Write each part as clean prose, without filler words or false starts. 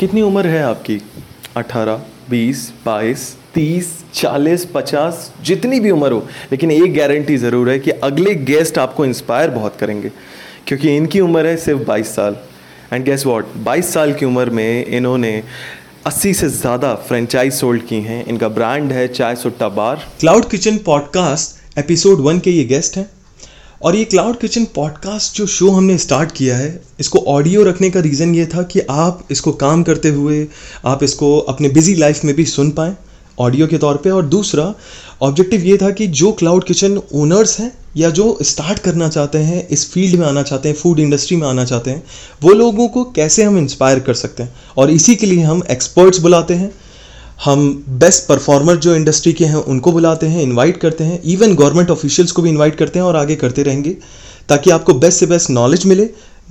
कितनी उम्र है आपकी? 18, 20, 22, 30, 40, 50, जितनी भी उम्र हो, लेकिन एक गारंटी ज़रूर है कि अगले गेस्ट आपको इंस्पायर बहुत करेंगे, क्योंकि इनकी उम्र है सिर्फ 22 साल। एंड गेस व्हाट, 22 साल की उम्र में इन्होंने 80 से ज़्यादा फ्रेंचाइज सोल्ड की हैं। इनका ब्रांड है चाय सुट्टा बार। क्लाउड किचन पॉडकास्ट एपिसोड 1 के ये गेस्ट हैं, और ये क्लाउड किचन पॉडकास्ट जो शो हमने स्टार्ट किया है, इसको ऑडियो रखने का रीज़न ये था कि आप इसको काम करते हुए, आप इसको अपने बिजी लाइफ में भी सुन पाएँ ऑडियो के तौर पे। और दूसरा ऑब्जेक्टिव ये था कि जो क्लाउड किचन ओनर्स हैं या जो स्टार्ट करना चाहते हैं, इस फील्ड में आना चाहते हैं, फूड इंडस्ट्री में आना चाहते हैं, वो लोगों को कैसे हम इंस्पायर कर सकते हैं। और इसी के लिए हम एक्सपर्ट्स बुलाते हैं, हम बेस्ट परफॉर्मर जो इंडस्ट्री के हैं उनको बुलाते हैं, इनवाइट करते हैं, इवन गवर्नमेंट ऑफिशियल्स को भी इनवाइट करते हैं, और आगे करते रहेंगे ताकि आपको बेस्ट से बेस्ट नॉलेज मिले,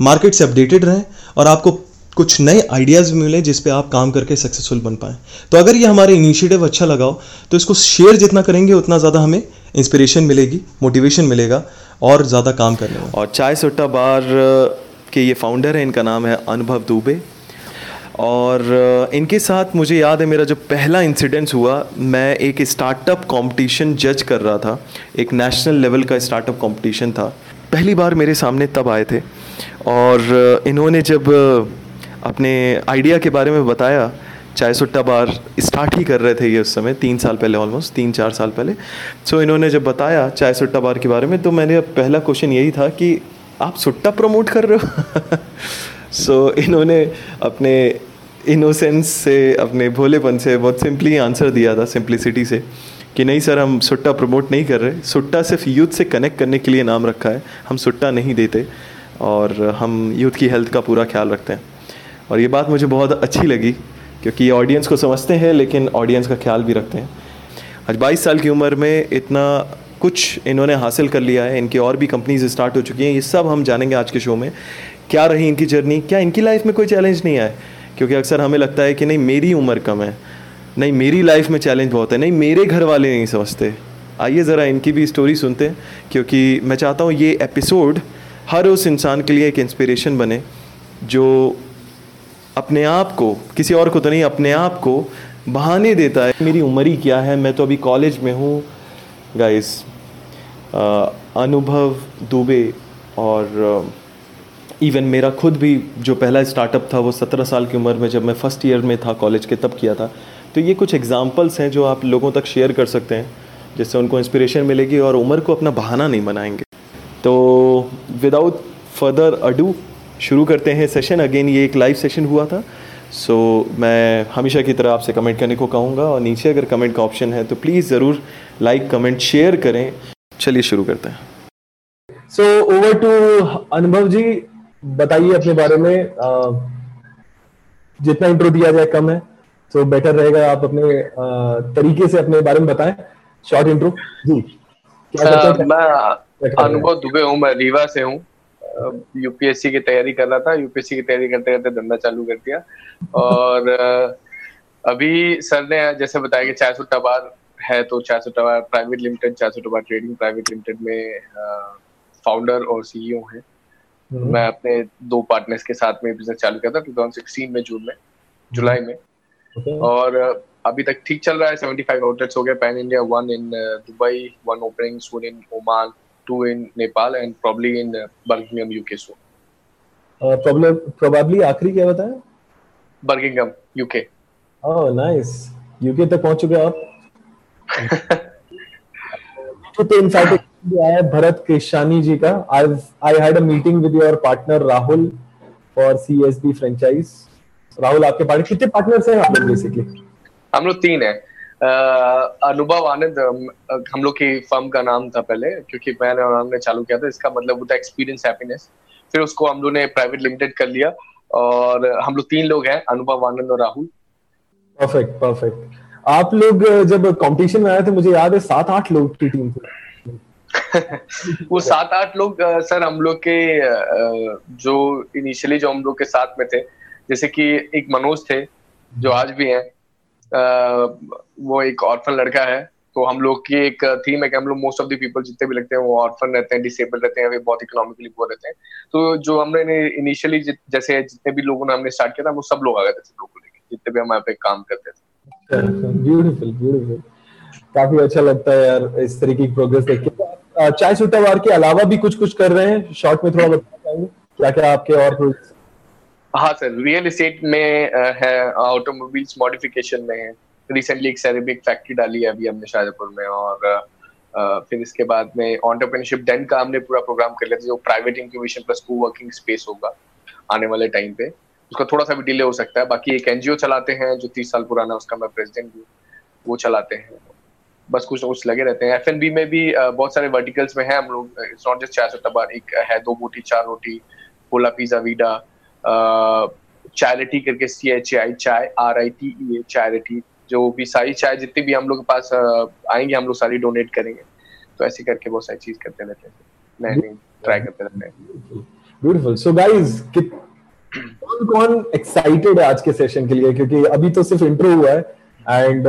मार्केट से अपडेटेड रहें और आपको कुछ नए आइडियाज़ मिले जिस पे आप काम करके सक्सेसफुल बन पाएँ। तो अगर ये हमारे इनिशिएटिव अच्छा लगा हो तो इसको शेयर जितना करेंगे उतना ज़्यादा हमें इंस्पिरेशन मिलेगी, मोटिवेशन मिलेगा और ज़्यादा काम करने में। और चाय सुट्टा बार के ये फाउंडर हैं, इनका नाम है अनुभव दुबे। और इनके साथ मुझे याद है मेरा जो पहला इंसिडेंस हुआ, मैं एक स्टार्टअप कंपटीशन जज कर रहा था, एक नेशनल लेवल का स्टार्टअप कंपटीशन था, पहली बार मेरे सामने तब आए थे। और इन्होंने जब अपने आइडिया के बारे में बताया, चाय सुट्टा बार स्टार्ट ही कर रहे थे ये उस समय, 3 साल पहले, ऑलमोस्ट 3-4 साल पहले। सो इन्होंने जब बताया चाय सुट्टा बार के बारे में, तो मैंने पहला क्वेश्चन यही था कि आप सुट्टा प्रमोट कर रहे हो? सो इन्होंने अपने इनोसेंस से, अपने भोलेपन से बहुत सिंपली आंसर दिया था, सिंप्लिसिटी से, कि नहीं सर, हम सुट्टा प्रमोट नहीं कर रहे, सुट्टा सिर्फ यूथ से कनेक्ट करने के लिए नाम रखा है, हम सुट्टा नहीं देते और हम यूथ की हेल्थ का पूरा ख्याल रखते हैं। और ये बात मुझे बहुत अच्छी लगी, क्योंकि ऑडियंस को समझते हैं लेकिन ऑडियंस का ख्याल भी रखते हैं। आज 22 साल की उम्र में इतना कुछ इन्होंने हासिल कर लिया है। इनकी और भी कंपनीज स्टार्ट हो चुकी हैं, ये सब हम जानेंगे आज के शो में। क्या रही इनकी जर्नी, क्या इनकी लाइफ में कोई चैलेंज नहीं आए? क्योंकि अक्सर हमें लगता है कि नहीं मेरी उम्र कम है, नहीं मेरी लाइफ में चैलेंज बहुत है, नहीं मेरे घर वाले नहीं समझते। आइए ज़रा इनकी भी स्टोरी सुनते हैं, क्योंकि मैं चाहता हूँ ये एपिसोड हर उस इंसान के लिए एक इंस्पिरेशन बने जो अपने आप को, किसी और को तो नहीं, अपने आप को बहाने देता है। मेरी उम्र ही क्या है, मैं तो अभी कॉलेज में हूँ। गाइस, अनुभव दुबे, और इवन मेरा खुद भी जो पहला स्टार्टअप था वो 17 साल की उम्र में, जब मैं फर्स्ट ईयर में था कॉलेज के, तब किया था। तो ये कुछ एग्जांपल्स हैं जो आप लोगों तक शेयर कर सकते हैं, जिससे उनको इंस्पिरेशन मिलेगी और उम्र को अपना बहाना नहीं बनाएंगे। तो विदाउट फर्दर अडू शुरू करते हैं सेशन। अगेन ये एक लाइव सेशन हुआ था, सो मैं हमेशा की तरह आपसे कमेंट करने को कहूँगा, और नीचे अगर कमेंट का ऑप्शन है तो प्लीज़ ज़रूर लाइक, कमेंट, शेयर करें। चलिए शुरू करते हैं। सो ओवर टू अनुभव जी, बताइए अपने बारे में। जितना इंट्रो दिया जाए कम है, तो बेटर रहेगा आप अपने तरीके से अपने बारे में बताएं। शॉर्ट इंट्रो जी। मैं अनुभव दुबे हूँ, मैं रीवा से हूँ। यूपीएससी की तैयारी कर रहा था, यूपीएससी की तैयारी करते करते धंधा चालू कर दिया, और अभी सर ने जैसे बताया कि चाय सुट्टा बार है, तो चाय सुट्टा बार प्राइवेट लिमिटेड, चाय सुट्टा बार ट्रेडिंग प्राइवेट लिमिटेड में फाउंडर और सीईओ हैं। मैं अपने 2 पार्टनर्स के साथ में बिजनेस चालू किया था 2016 में, जुलाई में, और अभी तक ठीक चल रहा है। 75 आउटलेट्स हो गए pan India, 1 in Dubai, 1 opening, 1 in Oman, 2 in Nepal and probably in Birmingham, UK soon. Probably आखिरी क्या बताया? Birmingham, UK. Oh, nice. UK तक पहुंच चुके आप। तो इनसाइट आया है भरत कृष्णानी जी का। I had a meeting with your partner Rahul for CSB franchise. Rahul आपके पार्टनर, कितने पार्टनर्स हैं आप लोग बेसिकली? हम लोग 3 हैं। अनुभव, आनंद, हम लोग की फर्म का नाम था पहले, क्योंकि मैंने और हमने चालू किया था। इसका मतलब होता है एक्सपीरियंस हैप्पीनेस। फिर उसको हम लोग ने प्राइवेट लिमिटेड कर लिया, और हम लोग 3 लोग हैं, अनुभव, आनंद और राहुल। Perfect, perfect. आप लोग जब कंपटीशन में आए थे, मुझे याद है 7-8 लोग की टीम थी। वो 7-8 लोग सर हम लोग के जो इनिशियली जो हम लोग के साथ में थे, जैसे कि एक मनोज थे जो आज भी हैं, वो एक ऑर्फन लड़का है, तो हम लोग की एक थीम है कि हम लोग मोस्ट ऑफ द पीपल जितने भी लगते हैं वो ऑर्फन रहते हैं, डिसेबल रहते हैं, वे बहुत इकोनॉमिकली पुअर रहते हैं। तो जो हमने इनिशियली जैसे जितने भी लोगों ने हमने स्टार्ट किया था वो सब लोग आ गए थे, सब लोग जितने भी हम यहाँ पे काम करते थे। ब्यूटीफुल ब्यूटीफुल, काफी अच्छा लगता है यार इस तरीके की प्रोग्रेस देख के। चाय सुट्टा बार के अलावा भी कुछ कुछ कर रहे हैं, शॉर्ट में थोड़ा बताना चाहेंगे क्या क्या आपके और प्रोजेक्ट्स? हाँ सर, रियल एस्टेट में है, ऑटोमोबाइल्स मॉडिफिकेशन में है, रिसेंटली एक सेरेमिक फैक्ट्री डाली है अभी हमने शाहजहापुर में, और फिर इसके बाद में एंटरप्रेन्योरशिप डेन का हमने पूरा प्रोग्राम कर लिया जो private incubation plus coworking space होगा आने वाले टाइम पे, उसका थोड़ा सा भी डिले हो सकता है। बाकी एक एनजीओ चलाते हैं जो 30 साल पुराना, उसका मैं प्रेसिडेंट हूँ, वो चलाते हैं, बस कुछ ना कुछ लगे रहते हैं। F&B में भी बहुत सारे वर्टिकल्स में है हम लोग, इट्स नॉट जस्ट चाय सुट्टा बार, एक है दो बोटी चार रोटी, पोला पिज्जा वीडा, चैरिटी करके CHAI चाय RITE चैरिटी, जो भी सारी चाय जितनी भी हम लोग के पास आएंगे हम लोग सारी डोनेट करेंगे। तो ऐसे करके बहुत सारी चीज करते रहते हैं, नए ट्राई करते रहते हैं। ब्यूटीफुल। सो गाइस कौन कौन एक्साइटेड है आज के सेशन के लिए? क्योंकि अभी तो सिर्फ इंट्रो हुआ है एंड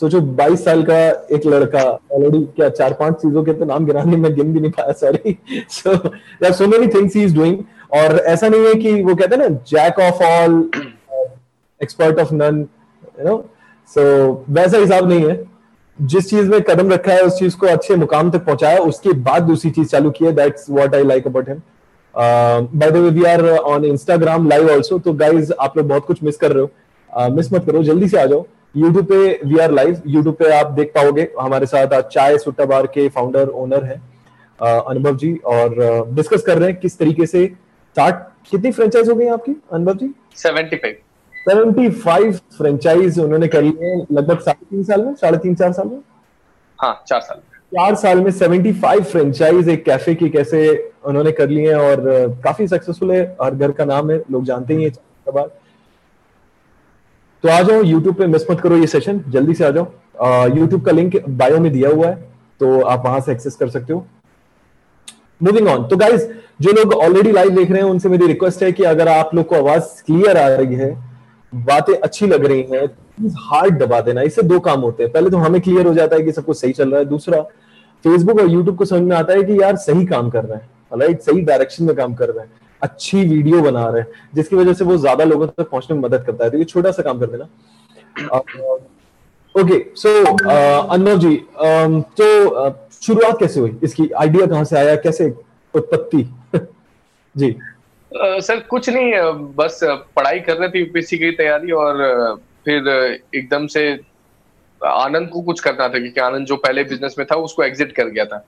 सोचो 22 साल का एक लड़का ऑलरेडी क्या 4-5 चीजों के तो नाम गिनाने में गिन भी नहीं पाया सारी। So there are so many things he is doing, और ऐसा नहीं है कि वो कहते हैं ना jack of all expert of none, you know, so वैसा हिसाब नहीं है। जिस चीज में कदम रखा है उस चीज को अच्छे मुकाम तक पहुंचाया, उसके बाद दूसरी चीज चालू की है। That's what I like about him. By the way we are on Instagram live also, तो गाइज आप लोग बहुत कुछ मिस कर रहे हो, मिस मत करो, जल्दी से आ जाओ। YouTube पे वी आर लाइव, YouTube पे आप देख पाओगे हमारे साथ आज चाय सुट्टा बार के फाउंडर ओनर हैं अनुभव जी, और डिस्कस कर रहे हैं किस तरीके से 60 कितनी फ्रेंचाइज हो गई आपकी अनुभव जी? 75 फ्रेंचाइज उन्होंने कर ली है लगभग 4 साल में। हाँ 4 साल में 75 फ्रेंचाइज एक कैफे की कैसे उन्होंने कर ली है, और काफी सक्सेसफुल है, हर घर का नाम है, लोग जानते ही है चाय सुट्टा बार। तो आ जाओ YouTube पे, मिस मत करो ये सेशन, जल्दी से आ जाओ। YouTube का लिंक बायो में दिया हुआ है, तो आप वहां से एक्सेस कर सकते हो। मूविंग ऑन, तो गाइज जो लोग ऑलरेडी लाइव देख रहे हैं उनसे मेरी रिक्वेस्ट है कि अगर आप लोग को आवाज क्लियर आ रही है, बातें अच्छी लग रही हैं, प्लीज हार्ट दबा देना। इससे दो काम होते हैं, पहले तो हमें क्लियर हो जाता है कि सब कुछ सही चल रहा है, दूसरा फेसबुक और यूट्यूब को समझ में आता है कि यार सही काम कर रहे हैं, राइट, सही डायरेक्शन में काम कर रहे हैं, अच्छी वीडियो बना रहे हैं, जिसकी वजह से वो ज्यादा लोगों तक पहुंचने में मदद करता है। तो ये छोटा सा काम कर देना। ओके, सो अनुभव जी, तो शुरुआत कैसे हुई इसकी, आइडिया कहाँ से आया, कैसे उत्पत्ति? जी सर कुछ नहीं, बस पढ़ाई कर रहे थे, यूपीएससी की तैयारी, और फिर एकदम से आनंद को कुछ करना था क्योंकि आनंद जो पहले बिजनेस में था उसको एग्जिट कर गया था,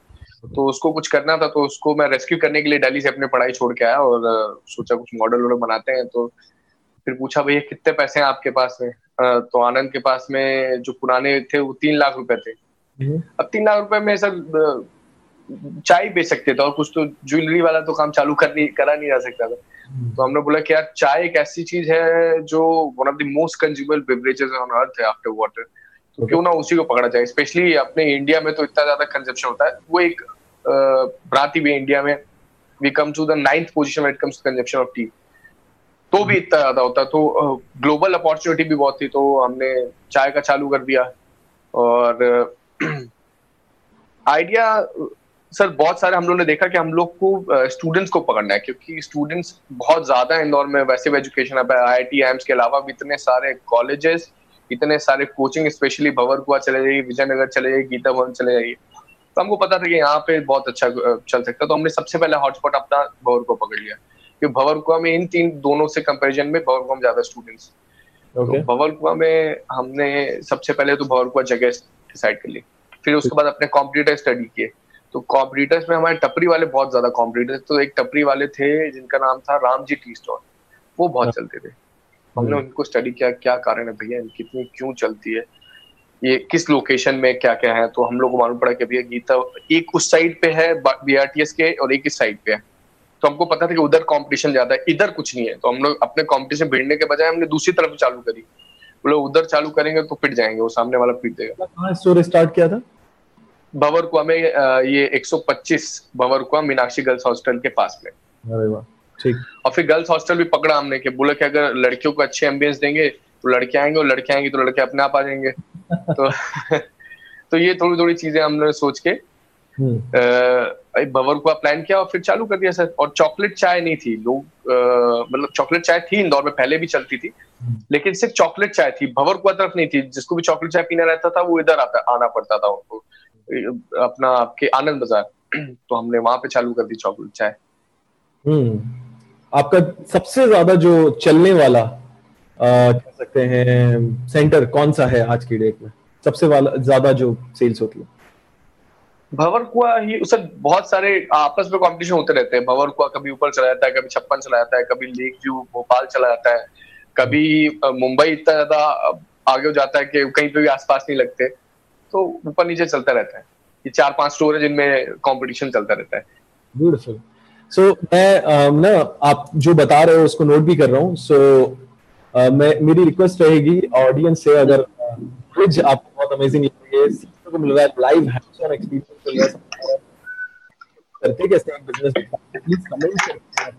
तो उसको कुछ करना था, तो उसको मैं रेस्क्यू करने के लिए दिल्ली से अपने पढ़ाई छोड़ के आया और सोचा कुछ मॉडल वगैरह बनाते हैं। तो फिर पूछा भैया कितने पैसे हैं आपके पास में? तो आनंद के पास में जो पुराने थे वो 3 लाख रुपए थे। अब 3 लाख रुपए में सब चाय बेच सकते थे और कुछ, तो ज्वेलरी वाला तो काम चालू करा नहीं जा सकता था। तो हमने बोला कि यार चाय एक ऐसी चीज है जो one of the most consumer beverages on earth है आफ्टर वाटर, तो क्यों ना उसी को पकड़ा जाए। स्पेशली अपने इंडिया में तो इतना ज्यादा कंजप्शन होता है, वो एक भ्रांति भी, इंडिया में we come to the 9th position when it comes to consumption of tea, तो भी इतना ज्यादा होता है। तो ग्लोबल अपॉर्चुनिटी भी बहुत थी, तो हमने चाय का चालू कर दिया। और आइडिया सर बहुत सारे, हम लोगों ने देखा कि हम लोग को स्टूडेंट्स को पकड़ना है क्योंकि स्टूडेंट्स बहुत ज्यादा इंदौर में, वैसे भी एजुकेशन अब IIT AIMS के अलावा भी इतने सारे कॉलेजेस, इतने सारे कोचिंग, स्पेशली भंवरकुआ चले जाइए, विजयनगर चले जाइए, गीता भवन चले जाइए। तो हमको पता था कि यहाँ पे बहुत अच्छा चल सकता है, तो हमने सबसे पहला हॉटस्पॉट अपना भंवरकुआ पकड़ लिया क्योंकि भंवरकुआ में इन तीन दोनों से कंपैरिजन में भंवरकुआ में ज्यादा स्टूडेंट्स। तो भंवरकुआ में हमने सबसे पहले तो भंवरकुआ जगह डिसाइड कर ली, फिर उसके बाद अपने कॉम्पिटिटर्स स्टडी किए। तो कॉम्पिटिटर्स में हमारे टपरी वाले बहुत ज्यादा कॉम्पिटिटर्स, तो एक टपरी वाले थे जिनका नाम था रामजी की स्टोर, वो बहुत चलते थे। हमने उनको स्टडी किया, क्या कारण है भैया इनकी इतनी क्यों चलती है, ये किस लोकेशन में क्या क्या है। तो हम लोग को मालूम पड़ा कि भैया गीता एक उस साइड पे है BRTS के और एक इस साइड पे है, तो हमको पता था कि उधर कंपटीशन ज्यादा है, इधर कुछ नहीं है। तो हम लोग अपने कंपटीशन भिड़ने के बजाय हमने दूसरी तरफ चालू करी, बोले उधर चालू करेंगे तो पिट जाएंगे, वो सामने वाला पिट देगा। कहाँ स्टोर स्टार्ट किया था? भंवरकुआ में, ये 125 भंवरकुआ मीनाक्षी गर्ल्स हॉस्टल के पास में। अरे वाह, ठीक। और फिर गर्ल्स हॉस्टल भी पकड़ा हमने कि बोला कि अगर लड़कियों को अच्छे एम्बियंस देंगे तो लड़के आएंगे, और लड़के आएंगे तो लड़के अपने आप आ जाएंगे। तो तो ये थोड़ी थोड़ी चीजें हम लोग सोच के भंवरकुआ प्लान किया और फिर चालू कर दिया सर। और चॉकलेट चाय नहीं थी, लोग मतलब चॉकलेट चाय थी इंदौर में पहले भी चलती थी, लेकिन सिर्फ चॉकलेट चाय थी, भंवरकुआ तरफ नहीं थी। जिसको भी चॉकलेट चाय पीना रहता था वो इधर आना पड़ता था उनको, अपना आपके आनंद बाजार। तो हमने वहां पे चालू कर दी चॉकलेट चाय। आपका सबसे ज्यादा जो चलने वाला कह सकते हैं सेंटर कौन सा है आज की डेट में, सबसे ज्यादा जो सेल्स होती है? भंवरकुआ ही सर। बहुत सारे आपस में कंपटीशन होते रहते हैं। भंवरकुआ कभी ऊपर चला जाता है, कभी 56 चला जाता है, कभी लेक व्यू भोपाल चला जाता है, कभी मुंबई इतना ज्यादा आगे हो जाता है कि कहीं पे भी आसपास नहीं लगते, तो ऊपर नीचे चलता रहता है। ये 4-5 स्टोर है जिनमें कंपटीशन चलता रहता है। ब्यूटीफुल। सो मैं ना आप जो बता रहे हो उसको नोट भी कर रहा हूँ। सो मेरी रिक्वेस्ट रहेगी ऑडियंस से, अगर ब्रिज आपको बहुत अमेजिंग लग रही है, सीखने को मिल रहा है, लाइव हैंड्स ऑन एक्सपीरियंस मिल रहा है, करते कैसे एक बिजनेस प्लीज कमेंट करें।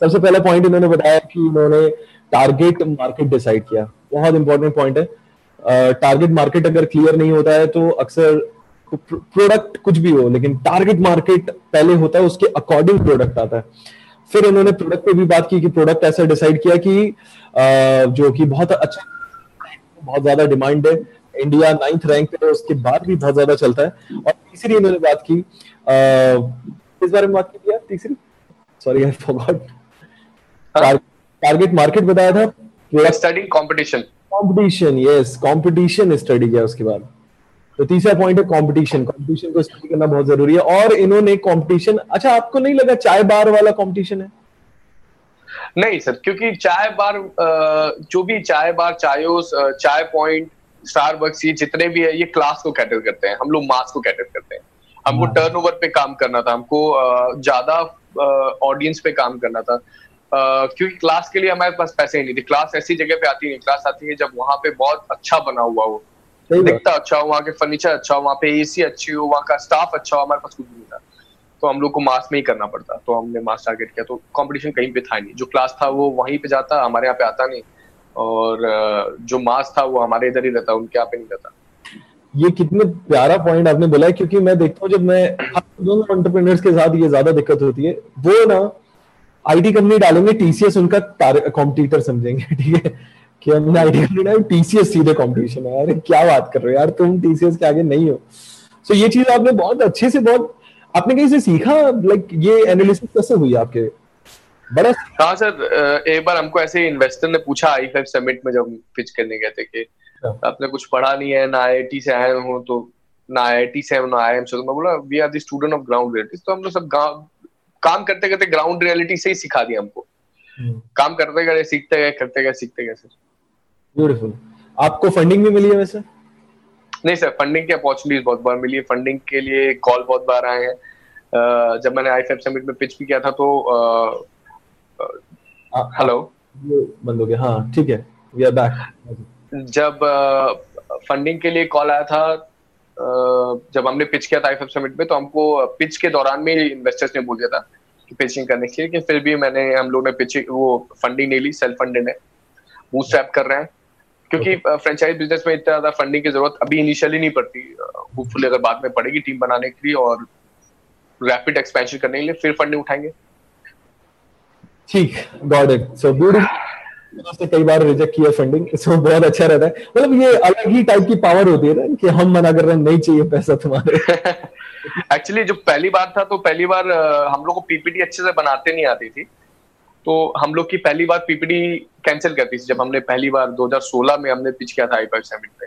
सबसे पहला पॉइंट इन्होंने बताया कि इन्होंने टारगेट मार्केट डिसाइड किया, बहुत इंपॉर्टेंट पॉइंट है। टारगेट मार्केट अगर क्लियर नहीं होता है तो अक्सर प्रोडक्ट कुछ भी हो, लेकिन टारगेट मार्केट पहले होता है, उसके अकॉर्डिंग प्रोडक्ट आता है। फिर इन्होंने प्रोडक्ट पे भी बात की कि प्रोडक्ट ऐसा डिसाइड किया कि जो कि बहुत अच्छा, बहुत ज्यादा डिमांड है, इंडिया 9th रैंक पे है, उसके बाद भी बहुत ज्यादा चलता है। और तीसरी इन्होंने बात की, इस बारे में बात की तीसरी, sorry I forgot, target market बताया था, product study, competition, competition, yes competition study किया उसके बाद। तो तीसरा पॉइंट है कंपटीशन, कंपटीशन को स्टडी करना बहुत जरूरी है। और इन्होंने कंपटीशन, अच्छा आपको नहीं लगा चाय बार वाला कंपटीशन है? नहीं सर, क्योंकि चाय बार जो भी चाय बार, चायोस, चाय पॉइंट, स्टारबक्स, ये जितने भी है ये क्लास को कैटर करते हैं, हम लोग मास को कैटर करते हैं। हमको टर्नओवर पे काम करना था, हमको ज्यादा ऑडियंस पे काम करना था, क्योंकि क्लास के लिए हमारे पास पैसे ही नहीं थे। क्लास ऐसी जगह पे आती नहीं, क्लास आती है जब वहाँ पे बहुत अच्छा बना हुआ हो, दिखता अच्छा हो, वहाँ के फर्नीचर अच्छा हो, वहाँ पे एसी अच्छी हो, वहाँ का स्टाफ अच्छा हो। हमारे पास कुछ नहीं था, तो हम लोग को मास में ही करना पड़ता, तो हमने मास टारगेट किया। तो कंपटीशन कहीं पे था नहीं, जो क्लास था वो वहीं पे जाता, हमारे यहाँ पे आता नहीं, और जो मास था वो हमारे इधर ही रहता, उनके यहाँ पे नहीं रहता। ये कितने प्यारा पॉइंट आपने बोला है, क्योंकि मैं देखता हूँ जब मैं दोनों एंटरप्रेन्योर्स के साथ ये ज्यादा दिक्कत होती है। वो ना आईटी कंपनी डालेंगे, टीसीएस उनका कॉम्पिटिटर समझेंगे, ठीक है, कि हमने आईटी कंपनी डाली, टीसीएस सीधे कॉम्पिटिशन है। अरे क्या बात कर रहे हो यार, तुम टीसीएस के आगे नहीं हो। सो ये चीज आपने बहुत अच्छे से, बहुत आपने कहीं से सीखा, लाइक ये एनालिसिस कैसे हुई आपके? बड़ा हाँ सर, एक बार हमको ऐसे इन्वेस्टर ने पूछा आई5 समिट में जब पिच करने गए थे कि आपने कुछ पढ़ा नहीं है, ना आईआईटी से आए हो, तो ना आईआईटी से, ना आईएम से। तो मैं बोला we are the student of ground realities. तो हम लोग सब काम करते करते ग्राउंड रियलिटी से ही सिखा दिया हमको, काम करते गए, सीखते गए, करते गए, सीखते गए सर। ब्यूटीफुल। आपको फंडिंग भी मिली है वैसे? नहीं सर, फंडिंग की अपॉर्चुनिटीज बहुत बार मिली है, फंडिंग के लिए कॉल बहुत बार आए हैं। जब मैंने आई5 समिट में पिच भी किया था तो हेलो बंद हो गया, हाँ ठीक है, वी आर बैक। जब फंडिंग के लिए कॉल आया था, जब हमने पिच किया था आई5 समिट में, तो हमको पिच के दौरान में इन्वेस्टर्स ने बोल दिया था कि पिचिंग करने के लिए, कि फिर भी हम लोग ने पिचिंग, वो फंडिंग नहीं ली, सेल्फ फंडेड है, बूटस्ट्रैप कर रहे हैं, क्योंकि फ्रेंचाइज बिजनेस में इतना ज्यादा फंडिंग की जरूरत अभी इनिशियली नहीं पड़ती, होपफुली अगर बाद में पड़ेगी टीम बनाने के लिए और रैपिड एक्सपेंशन करने के लिए, फिर फंडिंग उठाएंगे। ठीक, गॉट इट। So beautiful. कई बार रिजेक्ट किया फंडिंग, सो बहुत अच्छा रहता है, मतलब ये अलग ही टाइप की पावर होती है ना, कि हम मना कर रहे हैं, नहीं चाहिए पैसा तुम्हारे। एक्चुअली जो पहली बार था, तो पहली बार हम लोग को पीपीटी अच्छे से बनाते नहीं आती थी, तो हम लोग की पहली बार पीपीडी कैंसिल करती थी। जब हमने पहली बार 2016 में हमने पिच किया था आई5 समिट पे।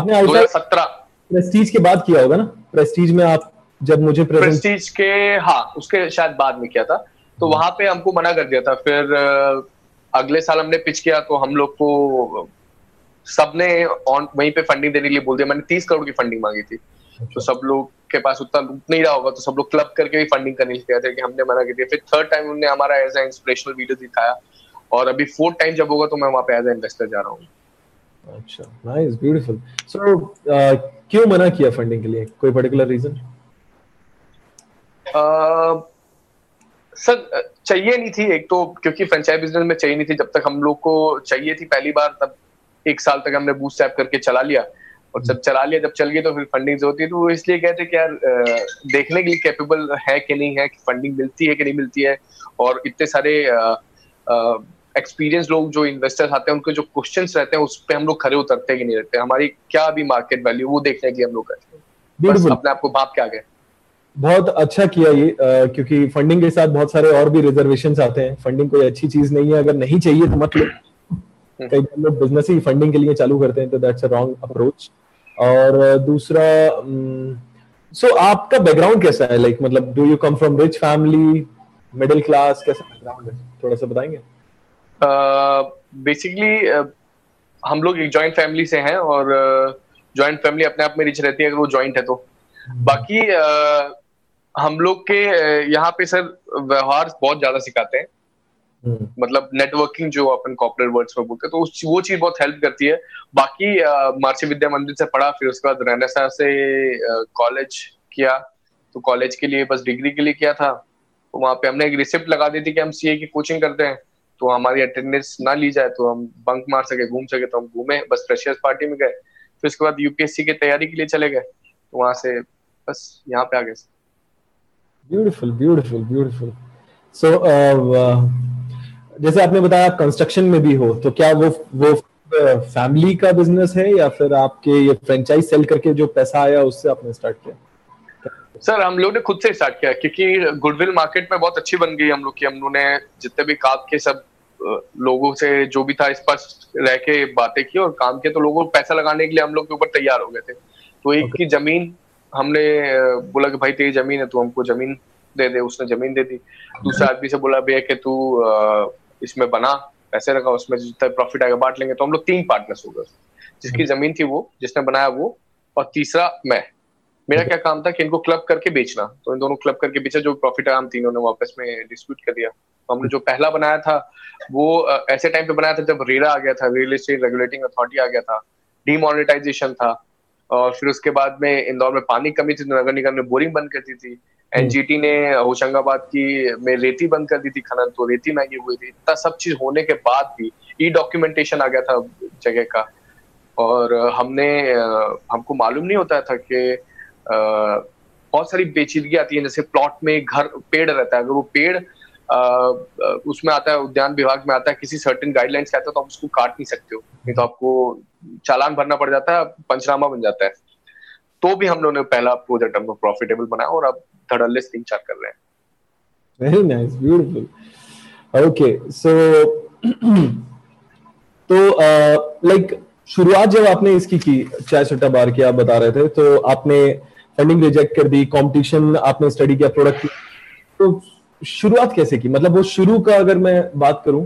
आपने 2017 प्रेस्टीज के बाद किया होगा ना? प्रेस्टीज में आप, जब मुझे प्रेस्टीज के, हाँ उसके शायद बाद में किया था, तो वहां पे हमको मना कर दिया था। फिर अगले साल हमने पिच किया, तो हम लोग को सबने वहीं पे फंडिंग देने के लिए बोल दिया। मैंने 30 करोड़ की फंडिंग मांगी थी, तो सब लोग के पास उतना नहीं रहा होगा, तो सब लोग क्लब करके भी फंडिंग करने के लिए कि हमने मना कर दिया। फिर थर्ड टाइम उन्होंने हमारा एज ए इंस्पिरेशनल वीडियो दिखाया, और अभी फोर्थ टाइम जब होगा तो मैं वहां पे एज ए इन्वेस्टर जा रहा हूं। अच्छा, नाइस, ब्यूटीफुल। सो क्यों मना किया फंडिंग के लिए, कोई पर्टिकुलर रीजन? सर चाहिए नहीं थी एक तो, क्योंकि फ्रेंचाइज बिजनेस में चाहिए नहीं थी। जब तक हम लोग को चाहिए थी पहली बार, तब एक साल तक हमने बूटस्ट्रैप करके चला लिया, और जब चला लिया, जब चल गई तो फिर फंडिंग जो होती है तो वो इसलिए कहते हैं कि यार देखने के लिए कैपेबल है कि नहीं है, कि फंडिंग मिलती है कि नहीं मिलती है। और इतने सारे एक्सपीरियंस लोग जो इन्वेस्टर्स आते हैं उनके जो क्वेश्चंस रहते हैं उस पे हम लोग खड़े उतरते हैं कि नहीं रहते, हमारी क्या अभी मार्केट वैल्यू वो देखने के लिए हम लोग करते हैं, बस अपने आप को भाप के आगे। बहुत अच्छा किया ये, क्योंकि फंडिंग के साथ बहुत सारे और भी रिजर्वेशंस आते हैं। फंडिंग कोई अच्छी चीज नहीं है, अगर नहीं चाहिए तो मत लो। कई लोग बिजनेस ही फंडिंग के लिए चालू करते हैं, तो दैट्स अ रॉन्ग अप्रोच। और दूसरा, सो आपका बैकग्राउंड कैसा है? लाइक मतलब do you come from rich family, middle class, कैसा बैकग्राउंड है, थोड़ा सा बताएंगे? बेसिकली हम लोग एक जॉइंट फैमिली से हैं और जॉइंट फैमिली अपने आप में रिच रहती है अगर वो जॉइंट है तो। बाकी हम लोग के यहाँ पे सर व्यवहार बहुत ज्यादा सिखाते हैं, मतलब नेटवर्किंग जो अपन कॉर्पोरेट वर्ड्स में बोलते हैं, तो वो चीज बहुत हेल्प करती है। बाकी मार्ची विद्या मंदिर से पढ़ा, फिर उसके बाद रेनेसां से कॉलेज किया, तो कॉलेज के लिए बस डिग्री के लिए किया था, तो वहाँ पे हमने एक रिसिप्ट लगा दी थी कि हम सीए की कोचिंग करते हैं, तो हमारी अटेंडेंस ना ली जाए तो हम बंक मार सके, घूम सके, तो हम घूमे, बस फ्रेशर्स पार्टी में गए। फिर उसके बाद यूपीएससी की तैयारी के लिए चले गए, तो वहाँ से बस यहाँ पे आ गए। Beautiful beautiful beautiful. सो जैसे आपने बताया आप कंस्ट्रक्शन में भी हो, तो क्या वो फैमिली का बिजनेस है या फिर आपके ये फ्रेंचाइज सेल करके जो पैसा आया उससे आपने स्टार्ट किया? सर हम लोग ने खुद से स्टार्ट किया, क्योंकि गुडविल मार्केट में बहुत अच्छी बन गई हम लोग की। हम लोगों ने जितने भी काम के सब लोगों से जो भी था स्पष्ट रह के बातें की और काम किया, तो लोगों को पैसा लगाने के लिए हम लोग के ऊपर तैयार हो गए थे। तो एक की जमीन हमने बोला कि भाई तेरी जमीन है तो हमको जमीन दे दे, उसने जमीन दे दी। दूसरे आदमी से बोला भैया कि तू इसमें बना, पैसे रखा, उसमें जितना प्रॉफिट आएगा बांट लेंगे। तो हम लोग तीन पार्टनर्स हो गए, जिसकी जमीन थी वो, जिसने बनाया वो, और तीसरा मैं। मेरा क्या काम था कि इनको क्लब करके बेचना, तो इन दोनों क्लब करके बेचा, जो प्रॉफिट आया हम तीनों ने वापस में डिस्ट्रीब्यूट कर दिया। तो हमने जो पहला बनाया था वो ऐसे टाइम पे बनाया था जब रेरा आ गया था, रियल एस्टेट रेगुलेटिंग अथॉरिटी आ गया था, डीमोनेटाइजेशन था, और फिर उसके बाद में इंदौर में पानी कमी थी, नगर निगम ने बोरिंग बंद कर दी थी, एनजीटी ने होशंगाबाद की में रेती बंद कर दी थी खनन, तो रेती महंगी हुई थी। इतना सब चीज होने के बाद भी ई डॉक्यूमेंटेशन आ गया था जगह का, और हमने हमको मालूम नहीं होता था कि बहुत सारी पेचीदगी आती है। जैसे प्लॉट में घर पेड़ रहता है, अगर वो पेड़ उसमें आता है, उद्यान विभाग में आता है, किसी सर्टेन गाइडलाइंस का आता है, तो आप उसको काट नहीं सकते हो, नहीं तो आपको चालान भरना पड़ जाता है, पंचनामा बन जाता है। तो भी हम लोगों ने पहला प्रोजेक्ट हमको प्रॉफिटेबल बनाया और अब धड़ल्ले से 3-4 कर रहे हैं। Very nice, beautiful. Okay, so तो लाइक शुरुआत जब आपने इसकी की, चाय सुट्टा बार की आप बता रहे थे, तो आपने फंडिंग रिजेक्ट कर दी, कंपटीशन, आपने स्टडी किया, प्रोडक्ट, तो शुरुआत कैसे की? मतलब वो शुरू का अगर मैं बात करूं,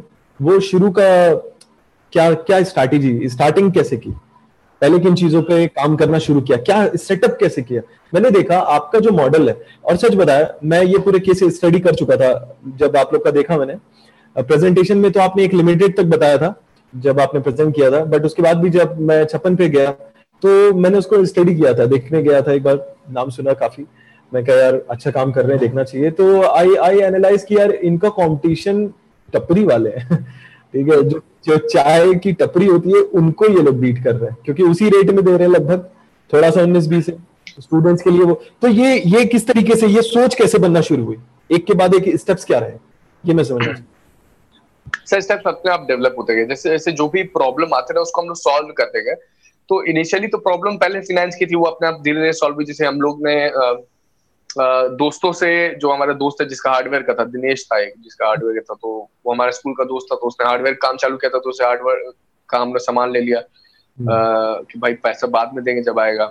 वो शुरू का क्या क्या स्ट्रैटेजी, स्टार्टिंग कैसे की, पहले किन चीजों पे काम करना शुरू किया, क्या सेटअप कैसे किया? मैंने देखा आपका जो मॉडल है, और सच बताया मैं ये पूरे केस स्टडी कर चुका था जब आप लोग का देखा मैंने प्रेजेंटेशन में, तो आपने एक लिमिटेड तक बताया था जब आपने प्रेजेंट किया था, बट उसके बाद भी जब मैं 56 पे गया तो मैंने उसको स्टडी किया था, देखने गया था एक बार, नाम सुना काफी, मैं कहा यार अच्छा काम कर रहे हैं, देखना चाहिए। तो आई एनालाइज किया यार इनका कंपटीशन टपरी वाले हैं, ठीक है, जो चाय की टपरी होती है उनको ये लोग बीट कर रहे हैं, क्योंकि उसी रेट में दे रहे हैं लगभग, थोड़ा सा 19-20 है स्टूडेंट्स के लिए वो। तो ये किस तरीके से, ये सोच कैसे बनना शुरू हुई, एक के बाद एक स्टेप्स क्या रहे, ये मैं समझना चाहता हूँ। सर स्टेप्स अपने आप डेवलप होते गए, जैसे जैसे जो भी प्रॉब्लम आते रहे उसको हम लोग सॉल्व करते गए। तो इनिशियली तो प्रॉब्लम पहले फाइनेंस की थी, वो अपने आप धीरे धीरे सॉल्व हुई। जैसे हम लोग ने दोस्तों से, जो हमारा दोस्त है जिसका हार्डवेयर का था, दिनेश था एक जिसका हार्डवेयर का था, तो वो हमारा स्कूल का दोस्त था, तो उसने हार्डवेयर काम चालू किया था, तो उसे हार्डवेयर का हमने सामान ले लिया कि भाई पैसा बाद में देंगे जब आएगा।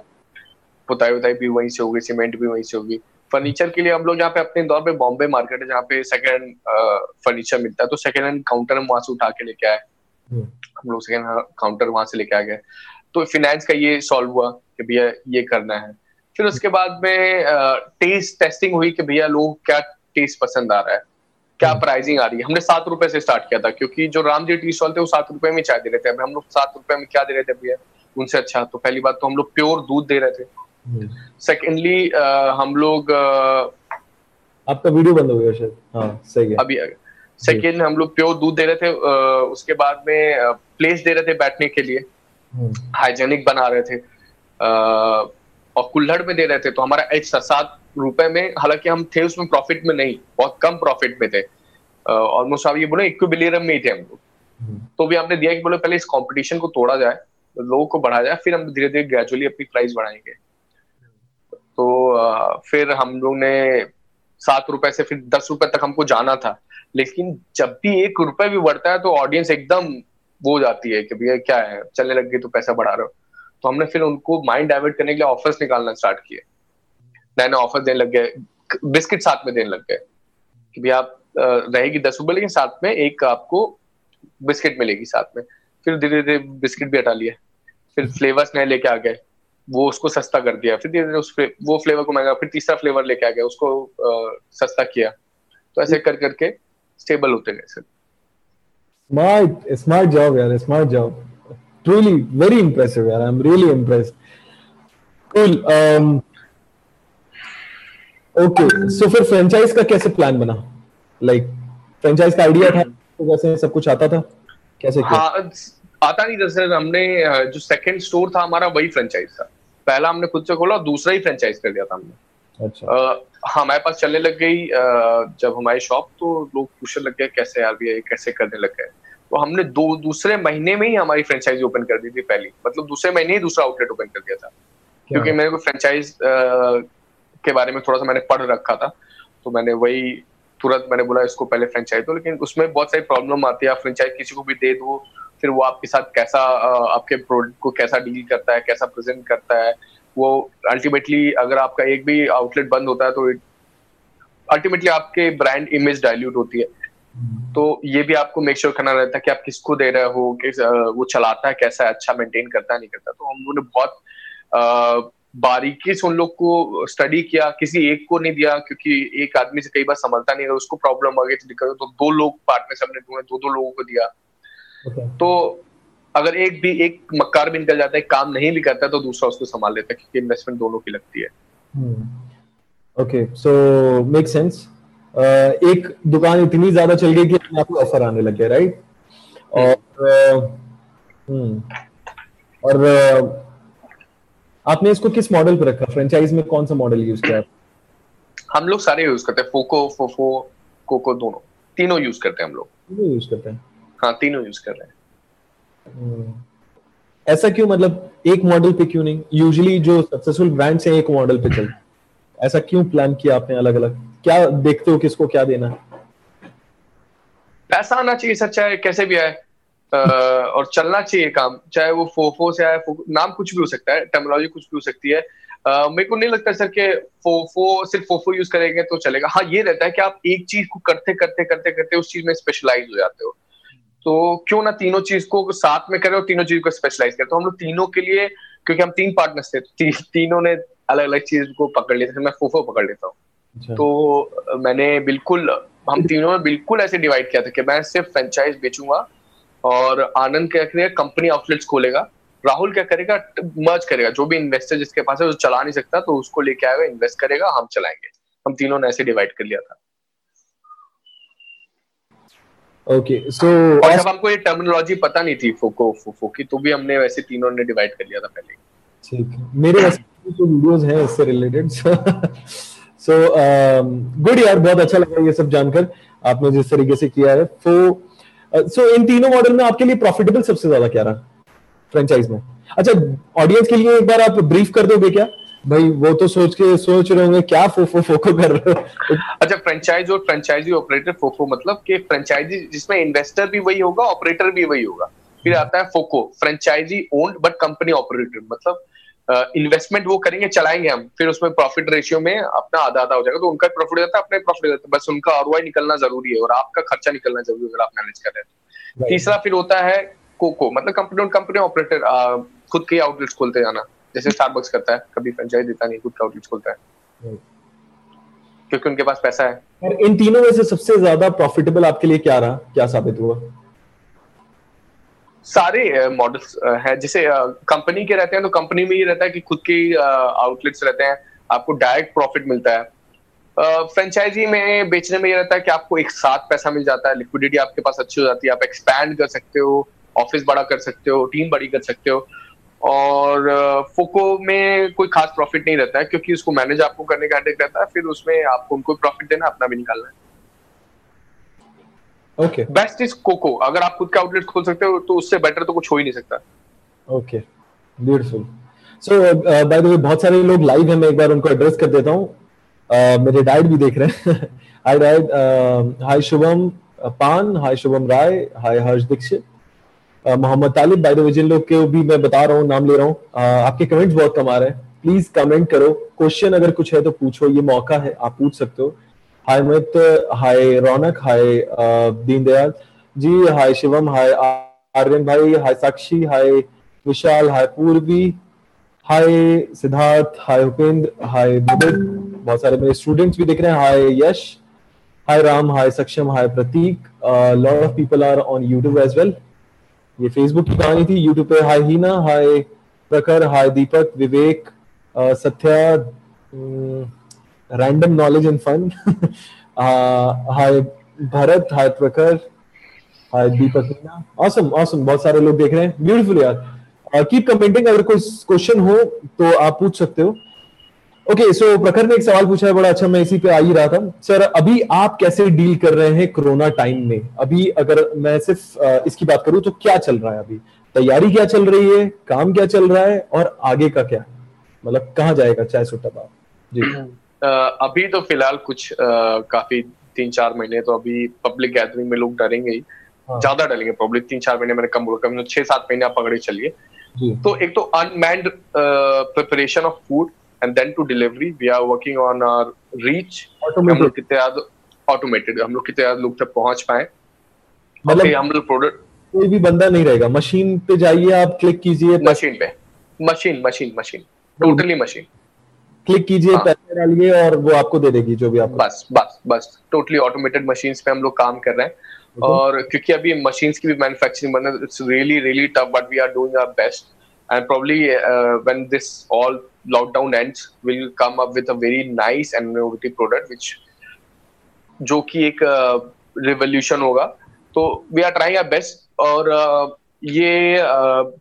पुताई उताई भी वहीं से होगी, सीमेंट भी वहीं से होगी। फर्नीचर के लिए हम लोग यहाँ पे अपने इंदौर में बॉम्बे मार्केट है जहाँ पे सेकेंड हैंड फर्नीचर मिलता है, तो सेकेंड हैंड काउंटर हम वहां से उठा के लेके आए, हम लोग सेकेंड हैंड काउंटर वहां से लेके आ गए। तो फाइनेंस का ये सॉल्व हुआ कि भैया ये करना है। फिर उसके बाद में टेस्ट टेस्टिंग हुई कि भैया लोग क्या टेस्ट पसंद आ रहा है, क्या प्राइसिंग आ रही है। हमने 7 रुपए से स्टार्ट किया था, क्योंकि जो रामजी टी स्टॉल थे वो 7 रुपए में चाय दे रहे थे, अब हम लोग 7 रुपए में क्या दे रहे थे भैया उनसे अच्छा। तो पहली बात तो हम लोग प्योर दूध दे रहे थे। सेकेंडली हम लोग आपका वीडियो बंद हो गया शायद, हाँ सही है अभी। सेकेंड हम लोग प्योर दूध दे रहे थे, उसके बाद में प्लेस दे रहे थे बैठने के लिए, हाइजेनिक बना रहे थे। और कुल्हड़ में दे रहे थे, तो हमारा 107 रुपए में, हालांकि हम थे उसमें प्रॉफिट में नहीं, बहुत कम प्रॉफिट में थे, ऑलमोस्ट आप ये बोले इक्विलिब्रियम में ही थे हम लोग। तो भी हमने दिया कि बोले पहले इस कॉम्पिटिशन को तोड़ा जाए, लोगों को बढ़ाया जाए, फिर हम धीरे धीरे ग्रेजुअली अपनी प्राइस बढ़ाएंगे। तो फिर हम लोग ने 7 रुपए से फिर 10 रुपए तक हमको जाना था, लेकिन जब भी 1 रुपए भी बढ़ता है तो ऑडियंस एकदम वो हो जाती है कि भैया क्या है, चलने लग गई तो पैसा बढ़ा रहे हो। तो हमने फिर उनको माइंड डाइवर्ट करने के लिए ऑफर्स निकालना स्टार्ट किए, नए नए ऑफर्स देने लग गए, बिस्किट साथ में देने लग गए कि भैया आप रहेगी 10 रुपए लेकिन साथ में एक आपको बिस्किट मिलेगी साथ में। फिर धीरे धीरे बिस्किट भी हटा लिया, फिर फ्लेवर्स नए लेके आ गए, वो उसको सस्ता कर दिया, फिर धीरे धीरे उस वो फ्लेवर को महंगा, फिर तीसरा फ्लेवर लेके आ गया, उसको सस्ता किया। तो ऐसे कर करके स्टेबल होते गए सर। स्मार्ट जॉब यार, smart job, truly very impressive यार, I am really impressed. Cool, okay, so फिर फ्रेंचाइज का कैसे प्लान बना, लाइक फ्रेंचाइज का आइडिया था तो कैसे सब कुछ आता था, कैसे? हाँ, आता नहीं था सर, हमने जो सेकंड स्टोर था हमारा वही फ्रेंचाइज था, पहला हमने खुद से खोला, दूसरा ही फ्रेंचाइज कर दिया था हमने। अच्छा, हमारे पास चलने लग गई जब हमारी शॉप, तो लोग पूछने लग गए कैसे यार भी कैसे करने लग गए। तो हमने दूसरे महीने में ही हमारी फ्रेंचाइजी ओपन कर दी थी पहली, मतलब दूसरे महीने ही दूसरा आउटलेट ओपन कर दिया था, क्योंकि मेरे को फ्रेंचाइज के बारे में थोड़ा सा मैंने पढ़ रखा था, तो मैंने वही तुरंत मैंने बोला इसको पहले फ्रेंचाइज दो। लेकिन उसमें बहुत सारी प्रॉब्लम आती है, आप फ्रेंचाइज किसी को भी दे दो फिर वो आपके साथ कैसा, आपके प्रोडक्ट को कैसा डील करता है, कैसा प्रेजेंट करता है, वो अल्टीमेटली अगर आपका एक भी आउटलेट बंद होता है तो अल्टीमेटली आपके ब्रांड इमेज डाइल्यूट होती है। तो ये भी आपको मेक श्योर करना रहता है कि आप किसको दे रहे हो, वो चलाता है कैसा है, अच्छा मेंटेन करता है नहीं करता। तो हम लोगों ने बहुत बारीकी से उन लोग को स्टडी किया, किसी एक को नहीं दिया, क्योंकि एक आदमी से कई बार समझता नहीं, अगर उसको प्रॉब्लम आ गई तो दिक्कत, तो 2 लोग पार्टनर से हमने ढूंढे, 2 लोगों को दिया। Okay. तो अगर एक मक्कार भी निकल जाता है, काम नहीं भी करता तो दूसरा उसको संभाल लेता है, क्योंकि इन्वेस्टमेंट दोनों की लगती है। Okay, so make sense. एक दुकान इतनी ज्यादा चल गई कि आपको ऑफर आने लगे, राइट? और आपने इसको किस मॉडल पर रखा, फ्रेंचाइज में कौन सा मॉडल यूज किया? हम लोग सारे यूज करते हैं, फोको, फोफो, कोको, दोनों, तीनों यूज करते हैं हम लोग। तीनों यूज करते हैं? हाँ, तीनों यूज कर रहे हैं। ऐसा क्यों, मतलब एक मॉडल पे क्यों नहीं? यूजुअली जो सक्सेसफुल ब्रांड्स हैं एक मॉडल पे चलते हैं, ऐसा क्यों प्लान किया आपने अलग अलग? क्या देखते हो किसको क्या देना? पैसा आना चाहिए सर, चाहे कैसे भी आए, और चलना चाहिए काम, चाहे वो फोफो से आए, नाम कुछ भी हो सकता है, टेक्नोलॉजी कुछ भी हो सकती है। मेरे को नहीं लगता सर कि फोफो, सिर्फ फोफो यूज करेंगे तो चलेगा। हाँ, ये रहता है कि आप एक चीज को करते करते करते करते उस चीज में स्पेशलाइज हो जाते हो, तो क्यों ना तीनों चीज को साथ में करें और तीनों चीज को स्पेशलाइज करें। तो हम लोग तीनों के लिए, क्योंकि हम 3 पार्टनर्स थे, तीनों ने अलग अलग चीज को पकड़ लिया था, तो मैं फोफो पकड़ लेता हूँ। तो मैंने बिल्कुल, हम तीनों में बिल्कुल ऐसे डिवाइड किया था कि मैं सिर्फ फ्रेंचाइज बेचूंगा, और आनंद क्या करेगा, कंपनी आउटलेट्स खोलेगा, राहुल क्या करेगा, मर्ज करेगा, जो भी इन्वेस्टर जिसके पास है वो चला नहीं सकता तो उसको लेके आएगा, इन्वेस्ट करेगा, हम चलाएंगे। हम तीनों ने ऐसे डिवाइड कर लिया था। Okay, so और जब हमको ये टर्मिनोलॉजी पता नहीं थी फोको फोफो की, तो भी हमने वैसे तीनों ने डिवाइड कर लिया था पहले। ठीक है, मेरे पास तो वीडियोस हैं इससे रिलेटेड, सो गुड यार, बहुत अच्छा लगा ये सब जानकर, आपने जिस तरीके से किया है। सो इन तीनों मॉडल में आपके लिए प्रॉफिटेबल सबसे ज्यादा क्या रहा फ्रेंचाइज में? अच्छा, ऑडियंस के लिए एक बार आप ब्रीफ कर दोगे क्या भाई, वो तो सोच रहे होंगे क्या फोफो फोको कर रहे हो। अच्छा, फ्रेंचाइज और फ्रेंचाइजी ऑपरेटर, फोफो मतलब कि फ्रेंचाइजी जिसमें इन्वेस्टर भी वही होगा, ऑपरेटर भी वही होगा। फिर आता है FOCO, franchise owned but company operated, मतलब इन्वेस्टमेंट वो करेंगे, चलाएंगे हम, फिर उसमें प्रॉफिट रेशियो में अपना आधा आधा हो जाएगा, तो उनका प्रॉफिट हो जाता है, अपने प्रॉफिट हो जाता है, बस उनका आरओआई निकलना जरूरी है और आपका खर्चा निकलना जरूरी है अगर आप मैनेज कर रहे हैं। तीसरा फिर होता है कोको, मतलब कंपनी ऑपरेटर, खुद के आउटलेट्स खोलते जाना, जैसे स्टारबक्स करता है, कभी फ्रेंचाइज देता नहीं, खुद का आउटलेट खोलता है क्योंकि उनके पास पैसा है। इन तीनों में से सबसे ज्यादा प्रॉफिटेबल आपके लिए क्या रहा, क्या साबित हुआ? सारे मॉडल्स हैं, जैसे कंपनी के रहते हैं तो कंपनी में ये रहता है कि खुद के आउटलेट्स रहते हैं, आपको डायरेक्ट प्रॉफिट मिलता है। फ्रेंचाइजी में बेचने में ये रहता है कि आपको एक साथ पैसा मिल जाता है, लिक्विडिटी आपके पास अच्छी हो जाती है, आप एक्सपैंड कर सकते हो, ऑफिस बड़ा कर सकते हो, टीम बड़ी कर सकते हो। और फोको में कोई खास प्रॉफिट नहीं रहता है क्योंकि उसको मैनेज आपको करने का हेडेक रहता है, फिर उसमें आपको उनको प्रॉफिट देना, अपना भी निकालना है। Okay, best is COCO. अगर आप खुद का आउटलेट खोल सकते हो तो उससे बेटर तो कुछ हो ही नहीं सकता। Okay, beautiful. So by the way, बहुत सारे लोग लाइव हैं, मैं एक बार उनको एड्रेस कर देता हूं। मेरे डैड भी देख रहे हैं। Hi dad, hi Shubham Pan, hi Shubham Rai, hi Harsh Dixit, Mohammad Talib. By the way, जिन लोग के भी मैं बता रहा हूँ, नाम ले रहा हूँ, आपके कमेंट्स बहुत कम आ रहे हैं, प्लीज कमेंट करो, क्वेश्चन अगर कुछ है तो पूछो, ये मौका है, आप पूछ सकते हो। हाय अमित, हाय रौनक, हाय दीनदयाल जी, हाय शिवम, हाय आर्यन भाई, हाय साक्षी, हाय विशाल, हाय पूर्वी, हाय सिद्धार्थ, हाय उपेंद्र, हाय विदित, बहुत सारे मेरे स्टूडेंट्स भी दिख रहे हैं, हाय यश, हाय Ram, hi Saksham, hi Prateek. Lot of people are on YouTube as well. ये फेसबुक की कहानी थी, यूट्यूब पे hi Heena, hi Prakhar, hi Deepak, Vivek, Satya, random knowledge and fun, hi Bharat, hi Prakhar, hi Deepak Meena. Awesome awesome, बहुत सारे लोग देख रहे हैं, ब्यूटीफुल यार। कीप कमेंटिंग, अगर कोई क्वेश्चन हो तो आप पूछ सकते हो। ओके, सो प्रखर ने एक सवाल पूछा है, बड़ा अच्छा, मैं इसी पे आ ही रहा था। सर, अभी आप कैसे डील कर रहे हैं कोरोना टाइम में? अभी अगर मैं सिर्फ इसकी बात करूं तो क्या चल रहा है, अभी तैयारी क्या चल रही है, काम क्या चल रहा है, और आगे का क्या, मतलब कहाँ जाएगा चाय सुट्टा बार? जी अभी तो फिलहाल कुछ काफी 3-4 महीने तो अभी पब्लिक गैदरिंग में लोग डरेंगे ही, ज्यादा डरेंगे पब्लिक। 3-4 महीने मैंने कम बोला, 6-7 महीने आप पकड़े चलिए। तो एक तो unmanned preparation of food and then to delivery, we are working on our reach, automated, हम लोग कितने ज्यादा लोग तक पहुंच पाए, मतलब हम लोग प्रोडक्ट, कोई भी बंदा नहीं रहेगा, मशीन पे जाइए, आप क्लिक कीजिए, मशीन पे, मशीन टोटली मशीन, क्लिक कीजिए, पैसे डालिए और वो आपको दे देगी जो भी आपको, बस टोटली ऑटोमेटेड मशीन पे हम लोग काम कर रहे हैं। और क्योंकि अभी मशीन्स की भी मैन्युफैक्चरिंग बनना, it's really really tough, but we are doing our best, and probably when this all lockdown ends we will come up with a very nice and innovative product which जो कि एक revolution होगा। तो we are trying our best, और ये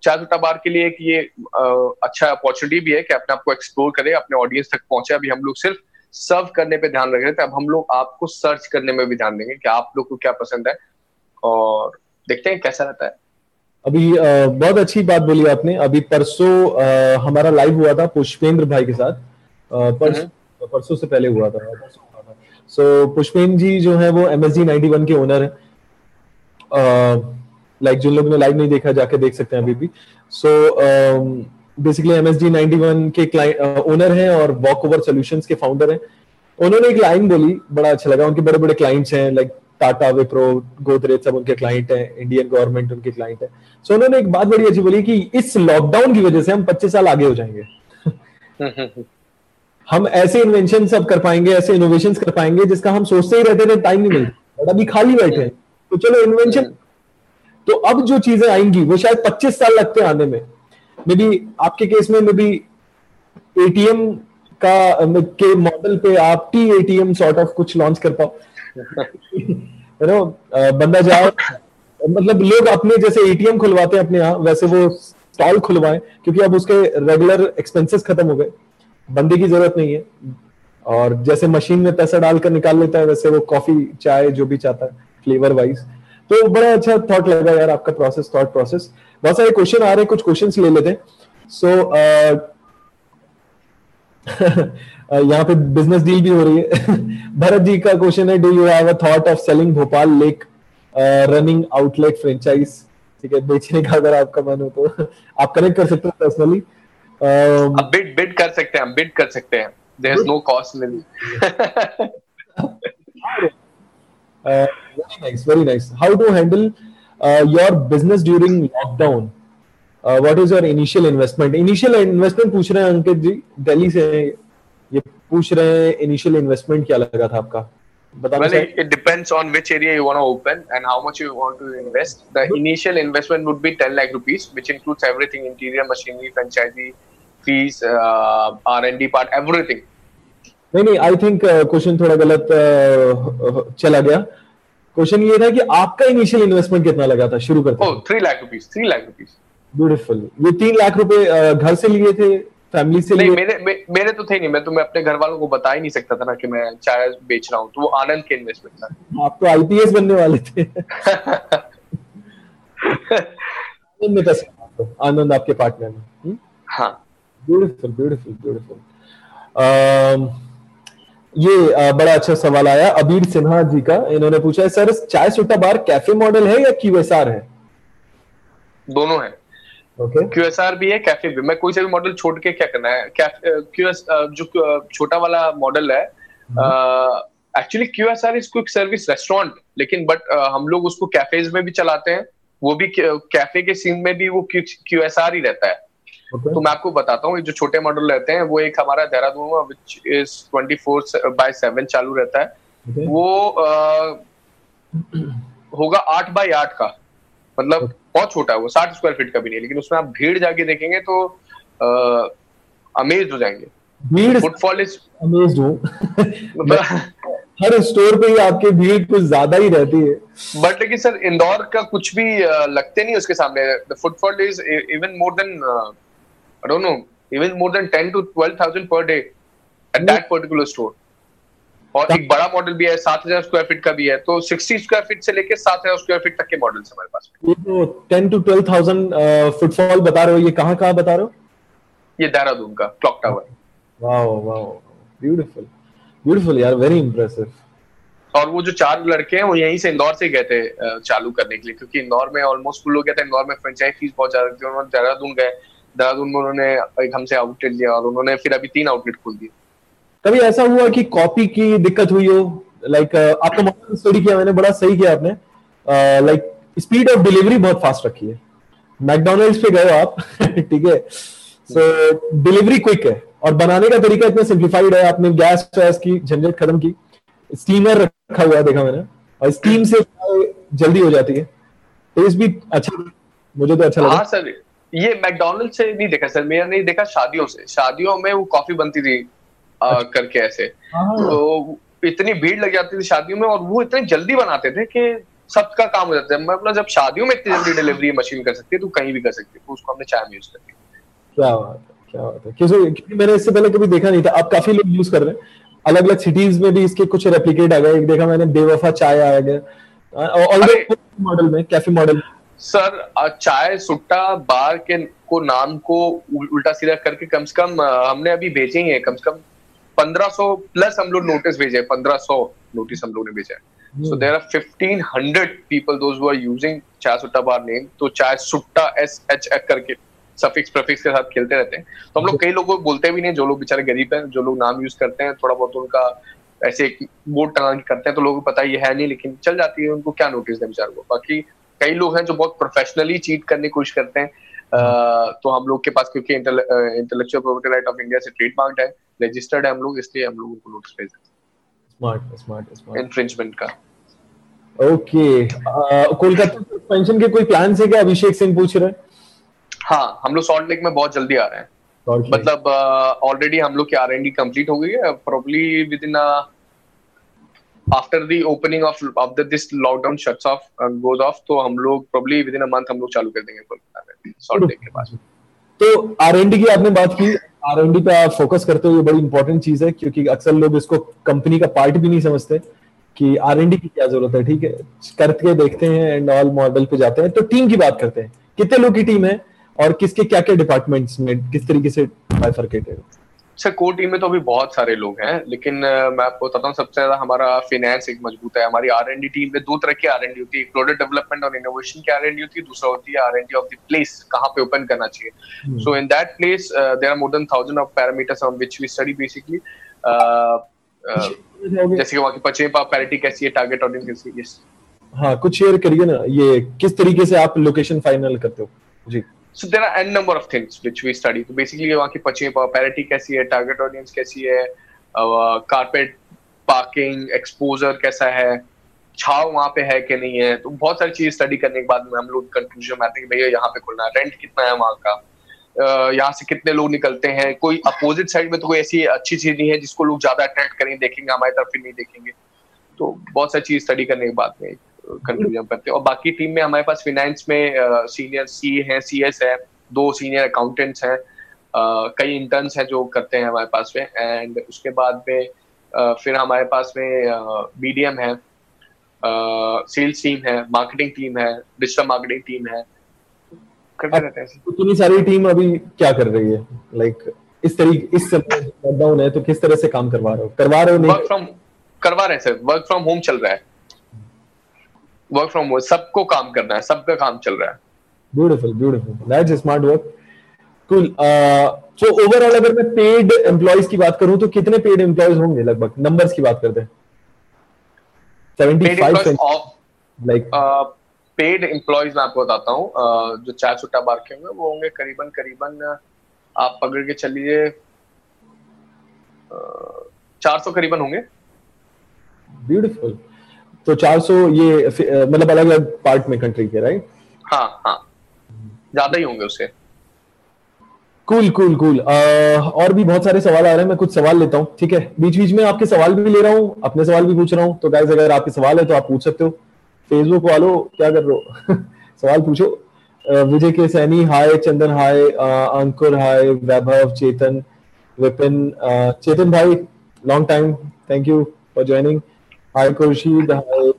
चाय सुट्टा बार के लिए एक ये अच्छा अपॉर्चुनिटी भी है कि अपने आपको एक्सप्लोर करें, अपने ऑडियंस तक पहुंचे। अभी हम लोग सिर्फ सर्व करने पे ध्यान रख रहे थे, अब हम लोग आपको सर्च करने में भी ध्यान देंगे कि आप लोग को क्या पसंद है, और देखते हैं कैसा रहता है। अभी बहुत अच्छी बात बोली आपने। अभी परसों हमारा लाइव हुआ था पुष्पेंद्र भाई के साथ, परसों से पहले हुआ था। सो पुष्पेंद्र जी जो है वो MSG 91 के ओनर है, लाइक जिन लोगों ने लाइव नहीं देखा जाके देख सकते हैं अभी भी। सो बेसिकली MSG 91 के क्लाइंट ओनर हैं और वॉकओवर सॉल्यूशंस के फाउंडर हैं। उन्होंने एक लाइन बोली, बड़ा अच्छा लगा। उनके बड़े बड़े क्लाइंट्स हैं, लाइक टाटा, विप्रो, गोदरेज, सब उनके क्लाइंट हैं, इंडियन गवर्नमेंट उनके क्लाइंट है। सो उन्होंने एक बात बड़ी अच्छी बोली कि इस लॉकडाउन की वजह से हम 25 साल आगे हो जाएंगे। हम ऐसे इन्वेंशन सब कर पाएंगे, ऐसे इनोवेशन कर पाएंगे जिसका हम सोचते ही रहते थे, टाइम नहीं मिलता, बट अभी खाली बैठे हैं तो चलो इन्वेंशन। तो अब जो चीजें आएंगी वो शायद 25 साल लगते आने में। मे बी आपके केस में मे बी ATM का के मॉडल पे आप ATM सॉर्ट ऑफ कुछ लॉन्च कर पाओ, यू नो, बंदा जाओ, मतलब लोग अपने जैसे ATM खुलवाते हैं अपने यहाँ, वैसे वो स्टॉल खुलवाएं, क्योंकि अब उसके रेगुलर एक्सपेंसेस खत्म हो गए, बंदे की जरूरत नहीं है, और जैसे मशीन में पैसा डालकर निकाल लेता है वैसे वो कॉफी, चाय जो भी चाहता है फ्लेवर वाइज। तो बड़ा अच्छा थॉट लगा यार आपका प्रोसेस, थॉट प्रोसेस। बहुत सारे क्वेश्चन आ रहे हैं, कुछ क्वेश्चंस ले लेते हैं। सो यहाँ पे बिजनेस डील भी हो रही है। भरत जी का क्वेश्चन है, do you have a thought of selling Bhopal lake running outlet franchise? ठीक है, बेचने का अगर आपका मन हो तो आप कनेक्ट कर सकते हो पर्सनली। बिड कर सकते हैं, हम बिड कर सकते हैं, there is no cost in. Very nice. How to handle your business during lockdown? What is your initial investment? Initial investment पूछ रहे हैं अंकित जी, दिल्ली से ये पूछ रहे हैं, initial investment क्या लगा था आपका? Well, it depends on which area you want to open and how much you want to invest. The initial investment would be 10 lakh rupees, which includes everything: interior, machinery, franchisee fees, R&D part, everything. नहीं, I think question थोड़ा गलत चला गया। Question ये था कि आपका initial investment कितना लगा था शुरू करते? 3 लाख रुपीस। ब्यूटीफुल। ये 3 लाख रुपए घर से लिए थे, फैमिली से? नहीं, मेरे तो थे नहीं, मैं तो मैं अपने घर वालों को बता ही नहीं सकता था ना कि मैं चाय बेच रहा हूँ, तो वो आनंद के इन्वेस्टमेंट था। आप तो आईपीएस बनने वाले थे। आनंद आपके पार्टनर में? हाँ। Beautiful beautiful beautiful. ये बड़ा अच्छा सवाल आया अबीर सिन्हा जी का, इन्होंने पूछा है सर चाय सुट्टा बार कैफे मॉडल है या क्यूएसआर है? दोनों है। ओके। क्यूएसआर भी है कैफे भी। मैं कोई से भी मॉडल छोड़ के क्या करना है, जो छोटा वाला मॉडल है actually QSR is quick service restaurant, लेकिन बट हम लोग उसको कैफेज में भी चलाते हैं, वो भी कैफे के सीन में भी वो क्यूएसआर ही रहता है। Okay. तो मैं आपको बताता हूँ जो छोटे मॉडल रहते हैं, वो एक हमारा देहरादून में विच इज 24/7 चालू रहता है। Okay. वो होगा 8x8 का, मतलब Okay. बहुत छोटा है वो, 60 स्क्वायर फीट का भी नहीं, लेकिन उसमें आप भीड़ जाके देखेंगे तो अमेज्ड हो जाएंगे। भीड़ फुटफॉल इज अमेज्ड हो। हर स्टोर पे ही आपके भीड़ कुछ ज्यादा ही रहती है, बट लेकिन सर इंदौर का कुछ भी लगते नहीं उसके सामने। The footfall is even more than I don't know, even more than 10 to 12,000 per day at that particular store. और एक बड़ा मॉडल भी है 7,000 स्क्वायर फीट का भी है, तो 60 स्क्वायर फीट से लेके 7,000 स्क्वायर फीट तक के मॉडल्स हमारे पास। ये तो 10 to 12,000 फुटफॉल बता रहे हो, ये कहाँ बता रहे हो? ये देहरादून का clock tower. Wow wow, beautiful beautiful यार, वेरी इंप्रेसिव। और वो जो 4 लड़के हैं वो यहीं से इंदौर से गए थे चालू करने के लिए, क्योंकि इंदौर में ऑलमोस्ट फुल हो गया था, इंदौर में फ्रेंचाइज फीस बहुत ज्यादा थी, उन्होंने देहरादून गए, देहरादून में उन्होंने एक हमसे आउटलेट लिया और उन्होंने फिर अभी 3 आउटलेट खोल दिए। कभी ऐसा हुआ कि कॉपी की दिक्कत हुई हो? लाइक आपका मॉडल स्टडी किया मैंने, बड़ा सही किया आपने, लाइक स्पीड ऑफ डिलीवरी बहुत फास्ट रखी है। मैकडोनल्ड्स पे गए आप, ठीक है, सो डिलीवरी क्विक है और बनाने का तरीका इतना सिंप्लीफाइड है, आपने गैस वैस की झंझट खत्म की, स्टीमर रखा हुआ है देखा मैंने, और स्टीम से जल्दी हो जाती है, टेस्ट भी अच्छा, मुझे तो अच्छा लगा। ये मैकडोनल्ड से नहीं देखा सर, मैंने नहीं देखा, शादियों से, शादियों में वो कॉफी बनती थी करके ऐसे, तो इतनी भीड़ लग जाती थी शादियों में, और वो इतने जल्दी बनाते थे कि सबका काम हो जाता है। मैं अपना जब शादियों में इतनी जल्दी डिलीवरी मशीन कर सकती है तो कहीं भी कर सकती है, तो उसको हमने चाय में यूज करके। क्या बात है, क्या बात है, क्योंकि मैंने इससे पहले कभी देखा नहीं था, अब काफी लोग यूज कर रहे हैं, अलग अलग सिटीज में भी इसके कुछ रेप्लिकेट आ गए, एक देखा मैंने बेवफा चाय आ गया ऑलरेडी मॉडल में, cafe model. Sir Chai Sutta बार के को नाम को उल्टा सीधा करके कम से कम हमने अभी भेजे ही है कम से कम 1500 प्लस हम लोग नोटिस भेजे, 1500 नोटिस हम लोग ने भेजा है। So there are 1500 people those who are using Chai Sutta bar name. तो चाय सुट्टा SHF करके सफिक्स प्रीफिक्स के साथ खेलते रहते हैं, तो हम लोग कई लोगों को बोलते भी नहीं, जो लोग बेचारे गरीब हैं, जो लोग नाम यूज करते हैं थोड़ा बहुत उनका ऐसे एक बोर्ड टंगा के करते हैं, तो लोगों को पता ये है नहीं, लेकिन चल जाती है, उनको क्या नोटिस है बेचारे को। बाकी कई लोग हैं जो बहुत प्रोफेशनली चीट करने की कोशिश करते हैं, तो हम लोग के पास क्योंकि intellectual property right of India से ट्रेडमार्क्ड है, रजिस्टर्ड है हम लोग, इसलिए हम लोगों को नोटिस भेजा। स्मार्ट स्मार्ट स्मार्ट इन्फ्रिंजमेंट का। ओके, कोलकाता एक्सपेंशन के कोई प्लान है क्या? अभिषेक सिंह पूछ रहे हैं। हाँ, हम लोग सॉल्ट लेक में बहुत जल्दी आ रहे हैं, मतलब ऑलरेडी हम लोग की R&D कंप्लीट हो गई है, probably within after the opening of after this lockdown shuts off and goes off, तो हम लोग probably within a month हम लोग चालू कर देंगे कोलकाता में सॉल्ट लेक के पास। तो R&D की आपने बात की, R&D पे आप फोकस करते हो, ये बड़ी इंपॉर्टेंट चीज है, क्योंकि अक्सर लोग इसको कंपनी का पार्ट भी नहीं समझते कि R&D की क्या जरूरत है। ठीक है, करके देखते हैं एंड ऑल मॉडल पे जाते हैं। तो टीम की बात करते हैं, कितने लोग की टीम है और किसके क्या क्या डिपार्टमेंट्स में किस तरीके से बाइफरकेटेड? सर कोर टीम में तो अभी बहुत सारे लोग हैं, लेकिन मैं आपको बताता हूँ सबसे ज्यादा हमारा फिनेंस एक मजबूत है। हमारी R&D टीम में 2 तरह की R&D होती है, एक प्रोडक्ट डेवलपमेंट और इनोवेशन की R&D होती है, दूसरा होती है R&D ऑफ द प्लेस, कहाँ पे ओपन करना चाहिए। So in that place there are more than 1000 of parameters on which we study basically, जैसे कि वहाँ की पचेपा पैरिटी कैसी है, टारगेट ऑडियंस कैसी है। हाँ, कुछ शेयर करिए ना, ये किस तरीके से आप लोकेशन फाइनल करते हो? जी, so there are n number of things which we study, तो basically वहाँ की पची पैरिटी कैसी है, टारगेट ऑडियंस कैसी है, कारपेट पार्किंग एक्सपोजर कैसा है, छाव वहाँ पे है कि नहीं है, तो बहुत सारी चीज स्टडी करने के बाद में हम लोग कंक्लूजन में आते हैं कि भैया यहाँ पे खुलना है, रेंट कितना है वहाँ का, यहाँ से कितने लोग निकलते हैं, कोई अपोजिट साइड में तो कोई ऐसी अच्छी चीज नहीं है जिसको लोग ज्यादा अट्रैक्ट करेंगे, देखेंगे हमारी तरफ ही नहीं देखेंगे, तो बहुत सारी चीज स्टडी करने के बाद में कंट्रीब्यूशन करते हैं। और बाकी टीम में हमारे पास फाइनेंस में सीनियर सीए हैं, सीएस है, दो सीनियर अकाउंटेंट्स हैं, कई इंटर्न्स हैं जो करते हैं हमारे पास में। एंड उसके बाद में फिर हमारे पास में बीडीएम है, सेल्स टीम है, मार्केटिंग टीम है, डिजिटल मार्केटिंग टीम है, करते रहते हैं। इतनी सारी टीम अभी क्या कर रही है? लाइक इस तरीके इस समय लॉकडाउन है तो किस तरह से काम करवा रहे हो? Work from sir, work from home चल रहा है, वर्क फ्रॉम होम, सबको काम करना है, सबका काम चल रहा है। Beautiful beautiful, that's smart work, cool. So overall अगर मैं पेड एम्प्लॉइज की बात करूं तो कितने पेड एम्प्लॉइज होंगे लगभग? नंबर्स की बात करते हैं, 75 लाइक पेड एम्प्लॉइज मैं आपको बताता हूं जो चाय सुट्टा बार के होंगे वो होंगे करीबन आप पकड़ के चल लीजिए 400 करीबन होंगे। ब्यूटीफुल, तो 400 ये मतलब अलग अलग पार्ट में कंट्री के, राइट? हाँ, ज्यादा ही होंगे उससे। कूल। और भी बहुत सारे सवाल आ रहे हैं, मैं कुछ सवाल लेता हूँ, ठीक है? बीच में आपके सवाल भी ले रहा हूँ, अपने सवाल भी पूछ रहा हूँ, तो गाइस अगर आपके सवाल है तो आप पूछ सकते हो। फेसबुक वालों क्या कर रहे हो? सवाल पूछो। विजय के सैनी हाय, चंदन हाय, अंकुर हाय, वैभव, चेतन, विपिन, चेतन भाई long time, thank you for joining. Hi Khurshid, hi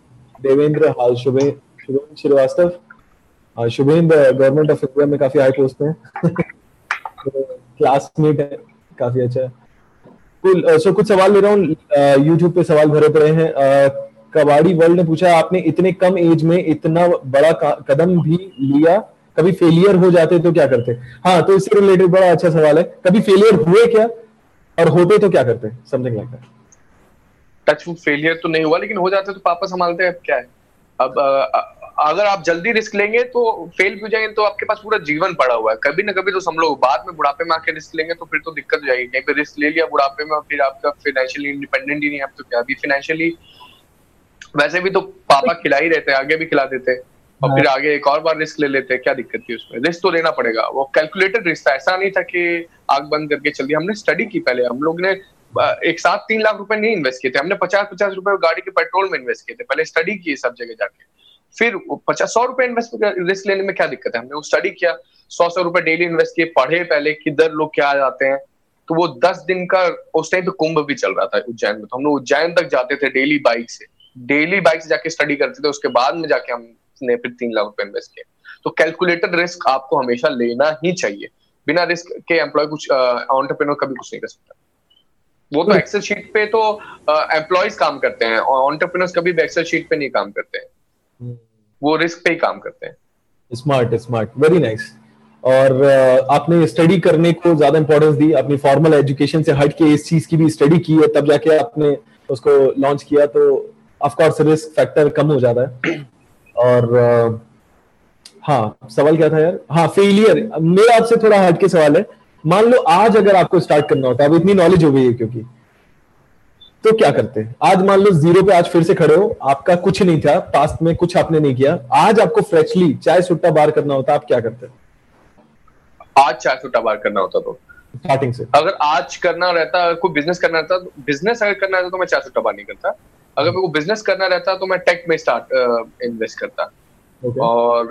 Devendra, hi Shubhen Srivastava. Shubhen government of India में काफी हाई पोस्ट हैं, क्लासमेट है, काफी अच्छा है। Cool, so कुछ सवाल ले रहा हूँ, यूट्यूब पे सवाल भरे पड़े हैं। कबाड़ी वर्ल्ड ने पूछा, आपने इतने कम एज में इतना बड़ा कदम भी लिया, कभी फेलियर हो जाते तो क्या करते? हाँ, तो इससे रिलेटेड बड़ा अच्छा सवाल है, कभी फेलियर हुए क्या और होते तो क्या करते? Something like that. Touch wood failure तो नहीं हुआ, लेकिन हो जाते तो पापा संभालते हैं, अब क्या है। अब अगर आप जल्दी रिस्क लेंगे तो फेल भी हो जाएंगे, तो आपके पास पूरा जीवन पड़ा हुआ है, कभी ना कभी तो संभलो। बाद में बुढ़ापे में आके रिस्क लेंगे तो फिर तो दिक्कत हो जाएगी, कहीं पे रिस्क ले लिया बुढ़ापे में फिर आपका फाइनेंशियली इंडिपेंडेंट ही नहीं है आप, तो क्या अभी फाइनेंशियली। वैसे भी तो पापा खिला ही रहते हैं, आगे भी खिला देते हैं, और फिर आगे एक और बार रिस्क ले लेते हैं, क्या दिक्कत थी उसमें? रिस्क तो लेना पड़ेगा, वो कैलकुलेटेड रिस्क था, ऐसा नहीं था कि आग बंद करके चल दिया। हमने स्टडी की, पहले हम लोग ने एक साथ 3 लाख रुपए नहीं इन्वेस्ट किए थे, हमने 50-50 रुपए गाड़ी के पेट्रोल में इन्वेस्ट किए थे, पहले स्टडी की सब जगह जाके। फिर 50-100 रुपए इन्वेस्ट रिस्क लेने में क्या दिक्कत है? हमने वो स्टडी किया, 100-100 रुपए डेली इन्वेस्ट किए, पढ़े पहले किधर लोग क्या जाते हैं। तो वो 10 दिन का, उस टाइम पे कुंभ भी चल रहा था उज्जैन में, तो हम लोग उज्जैन तक जाते थे डेली बाइक से जाके स्टडी करते थे, उसके बाद में जाके हमने फिर 3 लाख रुपए इन्वेस्ट किए। तो कैलकुलेटेड रिस्क आपको हमेशा लेना ही चाहिए, बिना रिस्क के एम्प्लॉय कुछ, एंटरप्रेन्योर कभी कुछ नहीं कर सकता। वो तो एक्सेल शीट पे तो एम्प्लॉयज काम करते हैं, और एंटरप्रेन्योर्स कभी भी एक्सेल शीट पे नहीं काम करते हैं, वो रिस्क पे ही काम करते हैं। Smart, very nice. और आपने स्टडी करने को ज्यादा इंपॉर्टेंस दी, अपनी फॉर्मल एजुकेशन से हट के इस चीज की भी स्टडी की है, तब जाके आपने उसको लॉन्च किया, तो ऑफ कोर्स रिस्क फैक्टर कम हो जाता है। और हाँ, सवाल क्या था यार? हाँ, फेलियर। मेरा आपसे थोड़ा हट के सवाल है, मान लो आज अगर आपको स्टार्ट करना होता है, अब इतनी नॉलेज हो गई है क्योंकि, तो क्या करते हैं? आज मान लो जीरो पे आज फिर से खड़े हो, आपका कुछ नहीं था पास्ट में, कुछ आपने नहीं किया, आज आपको फ्रेशली चाय सुट्टा बार करना होता, आप क्या करते? आज चाय सुट्टा बार करना होता तो स्टार्टिंग से, अगर आज करना रहता, कोई बिजनेस करना रहता, बिजनेस अगर करना रहता तो मैं चाय सुट्टा बार नहीं करता। अगर मेरे को बिजनेस करना रहता तो मैं टेक में स्टार्ट इन्वेस्ट करता, और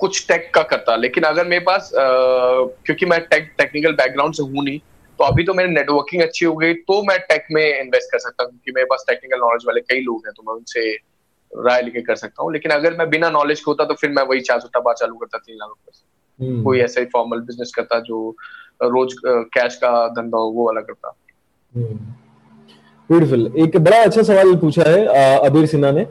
कुछ टेक का करता। लेकिन अगर मेरे पास क्योंकि मैं टेक्निकल बैकग्राउंड से हूं नहीं, तो अभी तो मेरी नेटवर्किंग अच्छी हो गई, तो मैं टेक में इन्वेस्ट कर सकता हूँ, क्योंकि मेरे पास टेक्निकल नॉलेज वाले कई लोग हैं, तो मैं उनसे राय लेके कर सकता हूँ। लेकिन अगर मैं बिना नॉलेज के होता तो फिर मैं वही चाय सुट्टा बार चालू करता 3 लाख रुपए से, कोई ऐसा ही फॉर्मल बिजनेस करता जो रोज कैश का धंधा हो, वो वाला करता। ब्यूटीफुल। एक बड़ा अच्छा सवाल पूछा है अबीर सिन्हा ने,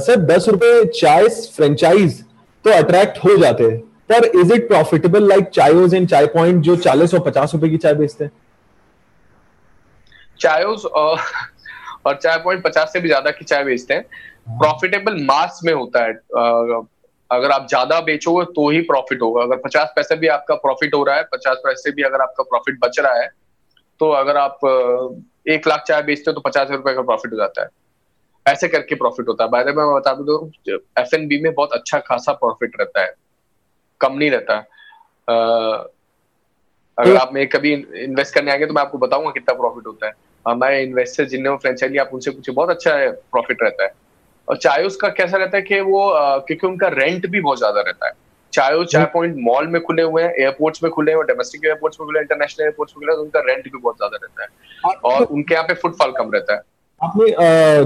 सर 10 रुपए चाय फ्रेंचाइज तो अट्रैक्ट हो जाते हैं, पर is it profitable like Chaayos and Chai point जो 40 और 50 रुपए की चाय बेचते हैं? चायोज और चाय पॉइंट 50 से भी ज्यादा की चाय बेचते हैं। प्रॉफिटेबल मास में होता है, अगर आप ज्यादा बेचोगे तो ही प्रॉफिट होगा। अगर 50 पैसे भी आपका प्रॉफिट हो रहा है, 50 पैसे भी अगर आपका प्रॉफिट बच रहा है, तो अगर आप 1 लाख चाय बेचते हो तो 50 रुपए का प्रॉफिट हो जाता है, ऐसे करके प्रॉफिट होता है। बाय द वे मैं बता दूं, F&B में बहुत अच्छा खासा प्रॉफिट रहता है, कम नहीं रहता। अगर आप में कभी इन्वेस्ट करने आएंगे तो मैं आपको बताऊंगा कितना प्रॉफिट होता है। हमारे इन्वेस्टर जिन्होंने फ्रेंचाइजी, आप उनसे पूछे, बहुत अच्छा प्रॉफिट रहता है। और चायोस का कैसा रहता है कि वो क्योंकि उनका रेंट भी बहुत ज्यादा रहता है, चायोस चाय पॉइंट मॉल में खुले हुए हैं, एयरपोर्ट्स में खुले हैं, डोमेस्टिक एयरपोर्ट्स में खुले, इंटरनेशनल एयरपोर्ट्स में खुले, तो उनका रेंट भी बहुत ज्यादा रहता है और उनके यहाँ पे फुटफॉल कम रहता है। आपने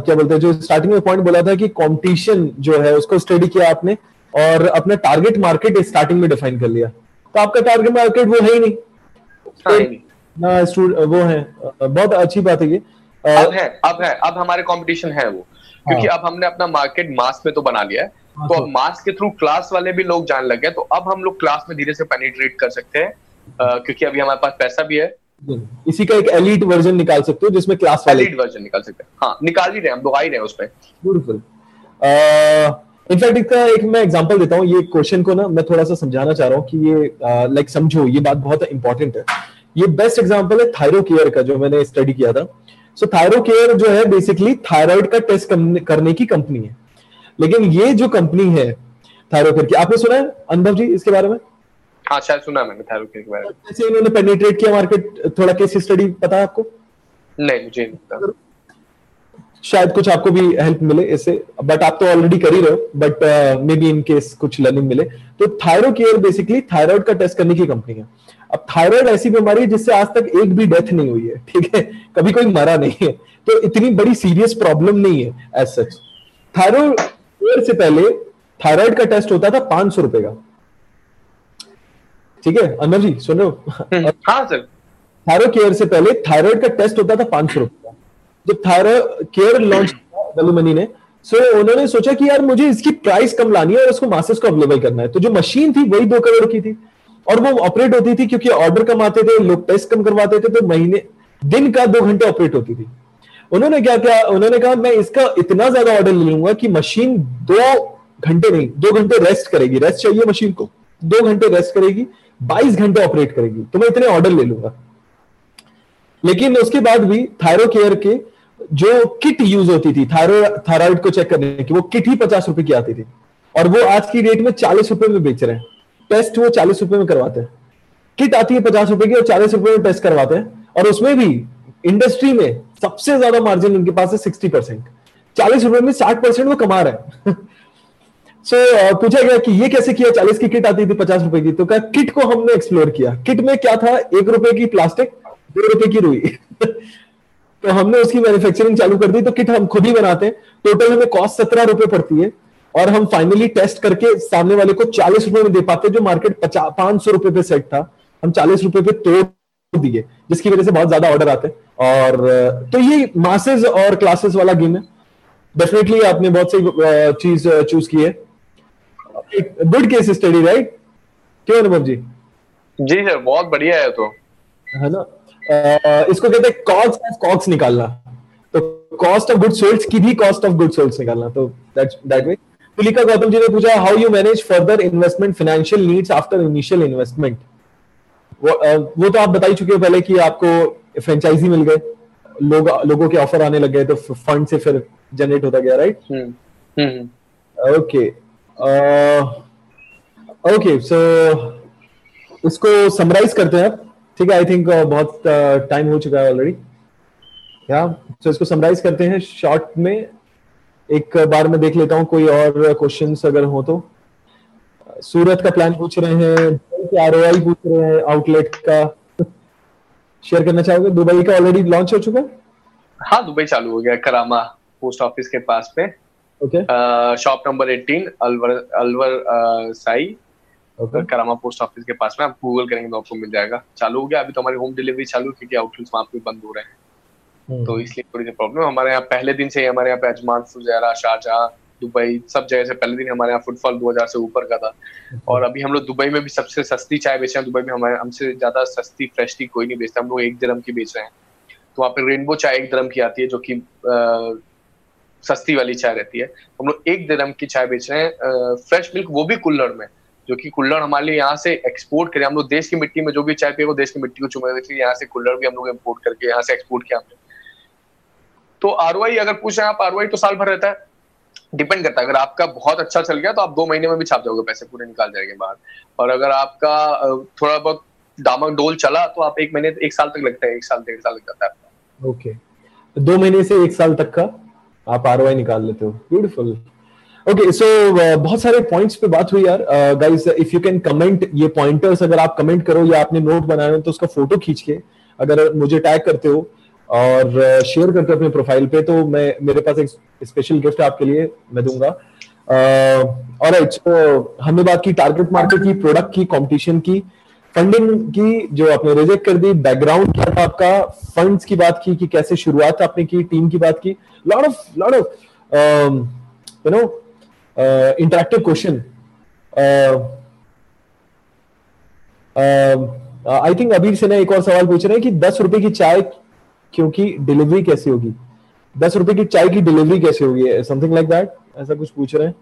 क्या बोलते हैं जो स्टार्टिंग में पॉइंट बोला था कि कंपटीशन जो है उसको स्टडी किया आपने और अपना टारगेट मार्केट स्टार्टिंग में डिफाइन कर लिया, तो आपका टारगेट मार्केट वो है ही नहीं ना, वो है, बहुत अच्छी बात है ये। अब हमारे कंपटीशन है वो, क्योंकि अब हमने अपना मार्केट मास में तो बना लिया है, तो अब मास के थ्रू क्लास वाले भी लोग जान लग गए, तो अब हम लोग क्लास में धीरे से पेनिट्रेट कर सकते हैं क्योंकि अभी हमारे पास पैसा भी है। इसी का एक एलीट वर्जन निकाल सकते हो जिसमें क्लास वाले एलीट वर्जन निकाल सकते हैं। हाँ, निकाल ही रहे, हम लोग आ ही रहे हैं उसमें। ब्यूटीफुल। इनफैक्ट इसका एक मैं एग्जांपल देता हूँ, ये क्वेश्चन को ना मैं थोड़ा सा समझाना चाह रहा हूँ कि ये लाइक समझो, ये बात बहुत इंपॉर्टेंट है। ये बेस्ट एग्जांपल है थायरोकेयर का जो मैंने स्टडी किया था। सो थायरोकेयर जो है बेसिकली थायराइड का टेस्ट करने की कंपनी है, लेकिन ये जो कंपनी है थायरोकेयर की, आपने सुना है अनुभव जी इसके बारे में? हाँ, शायद सुना मैंने थायरोकेयर के बारे में। जैसे इन्होंने पेनिट्रेट किया मार्केट, थोड़ा केस स्टडी पता है आपको? नहीं, मुझे नहीं पता, शायद कुछ आपको भी हेल्प मिले इससे, बट आप तो ऑलरेडी कर ही रहे हो, but maybe in case कुछ लर्निंग मिले। तो थायरोकेयर बेसिकली थायराइड का टेस्ट करने की कंपनी है। अब थायराइड ऐसी बीमारी है जिससे आज तक एक भी डेथ नहीं हुई है, ठीक है, कभी कोई मरा नहीं है, तो इतनी बड़ी सीरियस प्रॉब्लम नहीं है एज सच। थायरोकेयर से पहले थायराइड का टेस्ट होता था 500 रुपए का, ठीक है अनल जी सुन रहे हो? हाँ सर। थायरोकेयर से पहले थायराइड का टेस्ट होता था 500 रुपए का। जब थायरोकेयर लॉन्च किया गलुमनी ने, सो उन्होंने सोचा कि यार मुझे इसकी प्राइस कम लानी है और उसको मासेस को अवेलेबल करना है, तो जो मशीन थी वही 2 करोड़ की थी और वो ऑपरेट होती थी क्योंकि ऑर्डर कम आते थे, लोग टेस्ट कम करवाते थे, तो महीने दिन का 2 घंटे ऑपरेट होती थी। उन्होंने क्या किया, उन्होंने कहा मैं इसका इतना ज्यादा ऑर्डर ले लूंगा कि मशीन 2 घंटे नहीं, 2 घंटे रेस्ट करेगी, रेस्ट चाहिए मशीन को, 2 घंटे रेस्ट करेगी, 22 घंटे ऑपरेट करेगी, तो मैं इतने ऑर्डर ले लूंगा। लेकिन उसके बाद भी थायरोकेयर के जो किट यूज होती थी थायराइड को चेक करने की, वो किट ही 50 रुपए की आती थी और वो आज की रेट में 40 रुपए में बेच रहे हैं। टेस्ट वो 40 रुपए में करवाते हैं, किट आती है 50 रुपए की और 40 रुपए में टेस्ट करवाते हैं, और उसमें भी इंडस्ट्री में सबसे ज्यादा मार्जिन उनके पास है 60%। 40 रुपए में 60% वो कमा रहे हैं। So, पूछा गया कि ये कैसे किया, 40 की किट आती थी 50 रुपए की, तो कहा किट को हमने एक्सप्लोर किया, किट में क्या था, 1 रुपए की प्लास्टिक, 2 रुपए की रुई। तो हमने उसकी मैन्युफैक्चरिंग चालू कर दी, तो किट हम खुद ही बनाते हैं, टोटल हमें कॉस्ट 17 रुपए पड़ती है और हम फाइनली टेस्ट करके सामने वाले को 40 रुपए में दे पाते, जो मार्केट 500 रुपए पे सेट था, हम 40 रुपए पे तोड़ दिए, जिसकी वजह से बहुत ज्यादा ऑर्डर आते। और तो ये मासेज और क्लासेस वाला गेम है। डेफिनेटली आपने बहुत सही चीज चूज की है, गुड केस स्टडी, राइट? क्यों अनुभव जी? जी सर, बहुत बढ़िया है। तो है ना, इसको कहते हैं कॉस्ट ऑफ कॉस्ट निकालना, तो कॉस्ट ऑफ गुड सोल्स की भी कॉस्ट ऑफ गुड सोल्स निकालना, तो दैट वे। तुलिका गौतम जी ने पूछा how you manage further investment financial needs after initial investment. वो तो आप बता ही चुके हो पहले कि आपको फ्रेंचाइजी मिल गए, लोगों के ऑफर आने लग गए, तो फंड से फिर जनरेट होता गया, राइट? ओके ओके, सो इसको समराइज करते हैं आप, ठीक है? आई थिंक बहुत टाइम हो चुका है ऑलरेडी, या सो इसको समराइज करते हैं शॉर्ट में। एक बार मैं देख लेता हूँ कोई और क्वेश्चंस अगर हो तो। सूरत का प्लान पूछ रहे हैं, ROI पूछ रहे हैं आउटलेट का, शेयर करना चाहोगे? दुबई का ऑलरेडी लॉन्च हो चुका है? हाँ, दुबई चालू हो गया, करामा पोस्ट ऑफिस के पास पे, शॉप नंबर 18 अलवर साई, करामा पोस्ट ऑफिस के पास में। आप गूगल करेंगे तो आपको मिल जाएगा, चालू हो गया। अभी तो हमारी होम डिलीवरी चालू, क्योंकि आउटलेट्स वहाँ पे बंद हो रहे हैं, तो इसलिए थोड़ी सी प्रॉब्लम। हमारे यहाँ पहले दिन से ही हमारे यहाँ पे अजमान, फुजैरा, शारजाह, दुबई, सब जगह से पहले दिन हमारे यहाँ फुटफॉल 2000 से ऊपर का था। और अभी हम लोग दुबई में भी सबसे सस्ती चाय बेच रहे हैं। दुबई में हमारे हमसे ज्यादा सस्ती फ्रेश टी कोई नहीं बेचता, हम लोग 1 दिरहम की बेच रहे हैं। तो वहाँ पे रेनबो चाय 1 दिरहम की आती है, जो कि सस्ती वाली चाय रहती है। हम लोग 1 दिरहम की चाय बेच रहे हैं, फ्रेश मिल्क, वो भी कुल्लड़ में, जो कि कुल्लड़ हमारे लिए यहाँ से एक्सपोर्ट करें। हम लोग देश की मिट्टी में जो भी चाय पिए वो देश की मिट्टी को चूमे, इसलिए यहाँ से कुल्लड़ भी हम लोग इम्पोर्ट करके यहाँ से एक्सपोर्ट किया हमने। तो ROI अगर पूछ रहे हैं आप, ROI तो साल भर रहता है, डिपेंड करता है। अगर आपका बहुत अच्छा चल गया तो आप 2 महीने में भी छाप जाओगे, पैसे पूरे निकाल जाएंगे बाहर। और अगर आपका थोड़ा बहुत डामक डोल चला तो आप 1 महीने 1 साल तक लगता है, 1 साल 1.5 साल लग जाता है। ओके, 2 महीने से 1 साल तक का आप आरओआई निकाल लेते हो. ब्यूटीफुल. ओके, सो बहुत सारे पॉइंट्स पे बात हुई यार. Guys if you can comment ये पॉइंटर्स, अगर आप कमेंट करो या आपने नोट बनाया तो उसका फोटो खींच के अगर मुझे टैग करते हो और शेयर करते हो अपने प्रोफाइल पे तो मैं, मेरे पास एक स्पेशल गिफ्ट आपके लिए मैं दूंगा. ऑलराइट, सो हमने बात की टारगेट मार्केट की, प्रोडक्ट की, कंपटीशन की, फंडिंग की जो आपने रिजेक्ट कर दी, बैकग्राउंड क्या था आपका, फंड्स की बात की कि कैसे शुरुआत आपने की, टीम की बात की, lot of you know interactive question. I think अबीर से ना एक और सवाल पूछ रहे हैं कि 10 रुपए की चाय क्योंकि डिलीवरी कैसे होगी, 10 रुपए की चाय की डिलीवरी कैसे होगी, समथिंग लाइक दैट, ऐसा कुछ पूछ रहे हैं.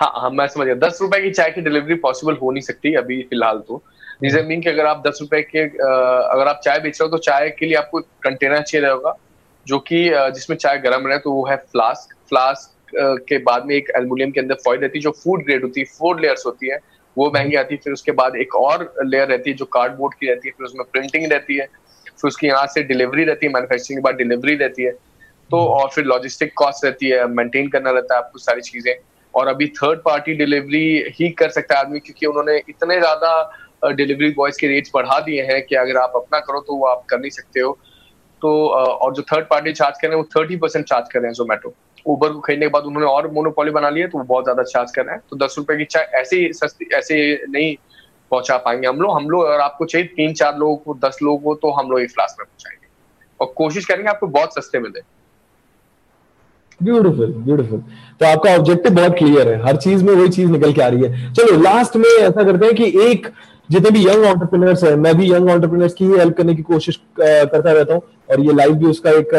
हाँ, मैं समझ गया. 10 रुपए की चाय की डिलीवरी पॉसिबल हो नहीं सकती अभी फिलहाल तो. रीजन मीन कि अगर आप 10 रुपए के अगर आप चाय बेच रहे हो तो चाय के लिए आपको कंटेनर चाहिए रहेगा जो कि जिसमें चाय गर्म रहे, तो वो है फ्लास्क. फ्लास्क के बाद में एक एल्युमिनियम के अंदर फॉइल रहती है जो फूड ग्रेड होती है, 4 लेयर्स होती है, वो महंगी आती है. फिर उसके बाद एक और लेयर रहती है जो कार्डबोर्ड की रहती है, फिर उसमें प्रिंटिंग रहती है, फिर उसकी यहाँ से डिलीवरी रहती है, मैन्युफैक्चरिंग के बाद डिलीवरी रहती है तो, और फिर लॉजिस्टिक कॉस्ट रहती है, मेंटेन करना रहता है आपको सारी चीजें. और अभी थर्ड पार्टी डिलीवरी ही कर सकता है आदमी, क्योंकि उन्होंने इतने ज्यादा डिलीवरी बॉयज के रेट्स बढ़ा दिए हैं कि अगर आप अपना करो तो वो आप कर नहीं सकते हो. तो और जो थर्ड पार्टी चार्ज कर रहे हैं वो 30% चार्ज कर रहे हैं जोमेटो. उबर को खरीदने के बाद उन्होंने और मोनोपोली बना लिया तो वो बहुत ज्यादा चार्ज कर रहे हैं. तो 10 रुपए की चाय ऐसे सस्ती ऐसे नहीं पहुंचा पाएंगे हम लोग. अगर आपको चाहिए 3-4 लोगों को, 10 लोगों को, तो हम लोग एक फ्लास्क में पहुंचाएंगे और कोशिश करेंगे आपको बहुत सस्ते मिले. Beautiful, beautiful. तो आपका ऑब्जेक्टिव बहुत क्लियर है, हर चीज में वही चीज निकल के आ रही है. चलो लास्ट में ऐसा करते हैं कि एक, जितने भी यंग एंटरप्रेन्योर्स हैं, मैं भी यंग एंटरप्रेन्योर्स की हेल्प करने की कोशिश करता रहता हूँ और ये लाइव भी उसका एक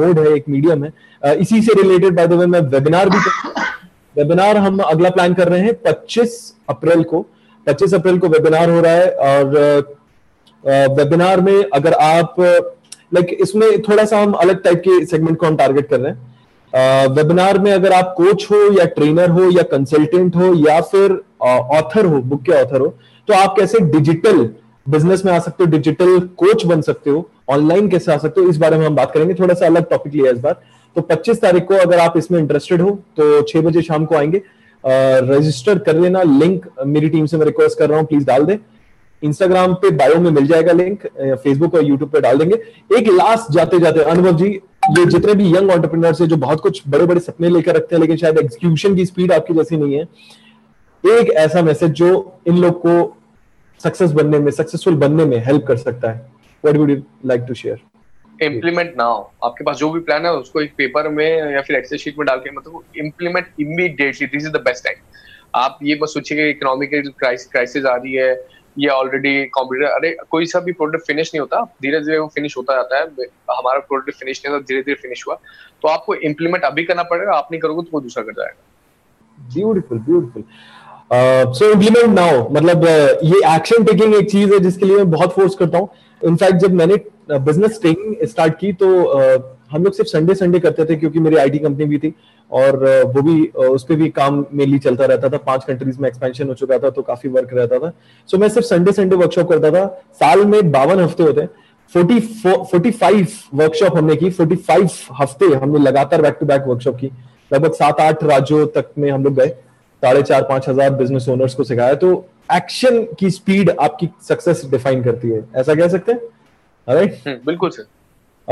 मोड है, एक मीडियम है. इसी से रिलेटेड बाय द वे मैं वेबिनार हम अगला प्लान कर रहे हैं 25 अप्रैल को वेबिनार हो रहा है. और वेबिनार में अगर आप लाइक इसमें थोड़ा सा हम अलग टाइप के सेगमेंट को हम टारगेट कर रहे हैं. वेबिनार में अगर आप कोच हो या ट्रेनर हो या कंसल्टेंट हो या फिर ऑथर हो, बुक के ऑथर हो, तो आप कैसे डिजिटल बिजनेस में आ सकते हो, डिजिटल कोच बन सकते हो, ऑनलाइन कैसे आ सकते हो, इस बारे में हम बात करेंगे. थोड़ा सा अलग टॉपिक लिया इस बार. तो 25 तारीख को अगर आप इसमें इंटरेस्टेड हो तो 6 बजे शाम को आएंगे. रजिस्टर कर लेना, लिंक मेरी टीम से मैं रिक्वेस्ट कर रहा हूँ प्लीज डाल दे. इंस्टाग्राम पे बायो में मिल जाएगा लिंक, फेसबुक और यूट्यूब पे डाल देंगे. एक लास्ट जाते जाते अनुभव जी, ये जितने भी यंग एंटरप्रेन्योर्स हैं जो बहुत कुछ बड़े बड़े सपने लेकर रखते हैं लेकिन शायद एग्जीक्यूशन की स्पीड आपकी जैसी नहीं है, एक ऐसा मैसेज जो इन लोग को सक्सेसफुल बनने में हेल्प कर सकता है, what would you like to share? Implement now. आपके पास जो भी प्लान है उसको एक पेपर में या फिर एक्सेल शीट में डाल के मतलब implement immediately. This is the best time. आप ये बस सोचिए कि इकोनॉमिक क्राइसिस आ रही है, ये ऑलरेडी कॉम्पिटिटर, अरे कोई सा भी प्रोडक्ट फिनिश नहीं होता, धीरे धीरे वो फिनिश होता जाता है. हमारा प्रोडक्ट फिनिश नहीं होता, धीरे धीरे फिनिश हुआ. तो आपको इम्प्लीमेंट अभी करना पड़ेगा, आप नहीं करोगे तो वो दूसरा कर जाएगा. Beautiful, beautiful. So implement now, मतलब ये एक्शन टेकिंग एक चीज है जिसके लिए मैं बहुत फोर्स करता हूँ. इनफैक्ट जब मैंने बिजनेस ट्रेनिंग स्टार्ट की तो हम लोग सिर्फ संडे करते थे क्योंकि मेरी आईटी कंपनी भी थी और वो भी उस पर भी काम मेनली चलता रहता था. 5 कंट्रीज में एक्सपेंशन हो चुका था तो काफी वर्क रहता था. सो मैं सिर्फ संडे वर्कशॉप करता था. साल में 52 हफ्ते होते हैं, 45 वर्कशॉप हमने की, 45 हफ्ते हमने लगातार बैक टू बैक वर्कशॉप की. लगभग 7-8 राज्यों तक में हम लोग गए, 4,500 बिजनेस ओनर्स को सिखाया. तो एक्शन की स्पीड आपकी सक्सेस डिफाइन करती है, ऐसा कह सकते हैं. ऑलराइट, बिल्कुल sir.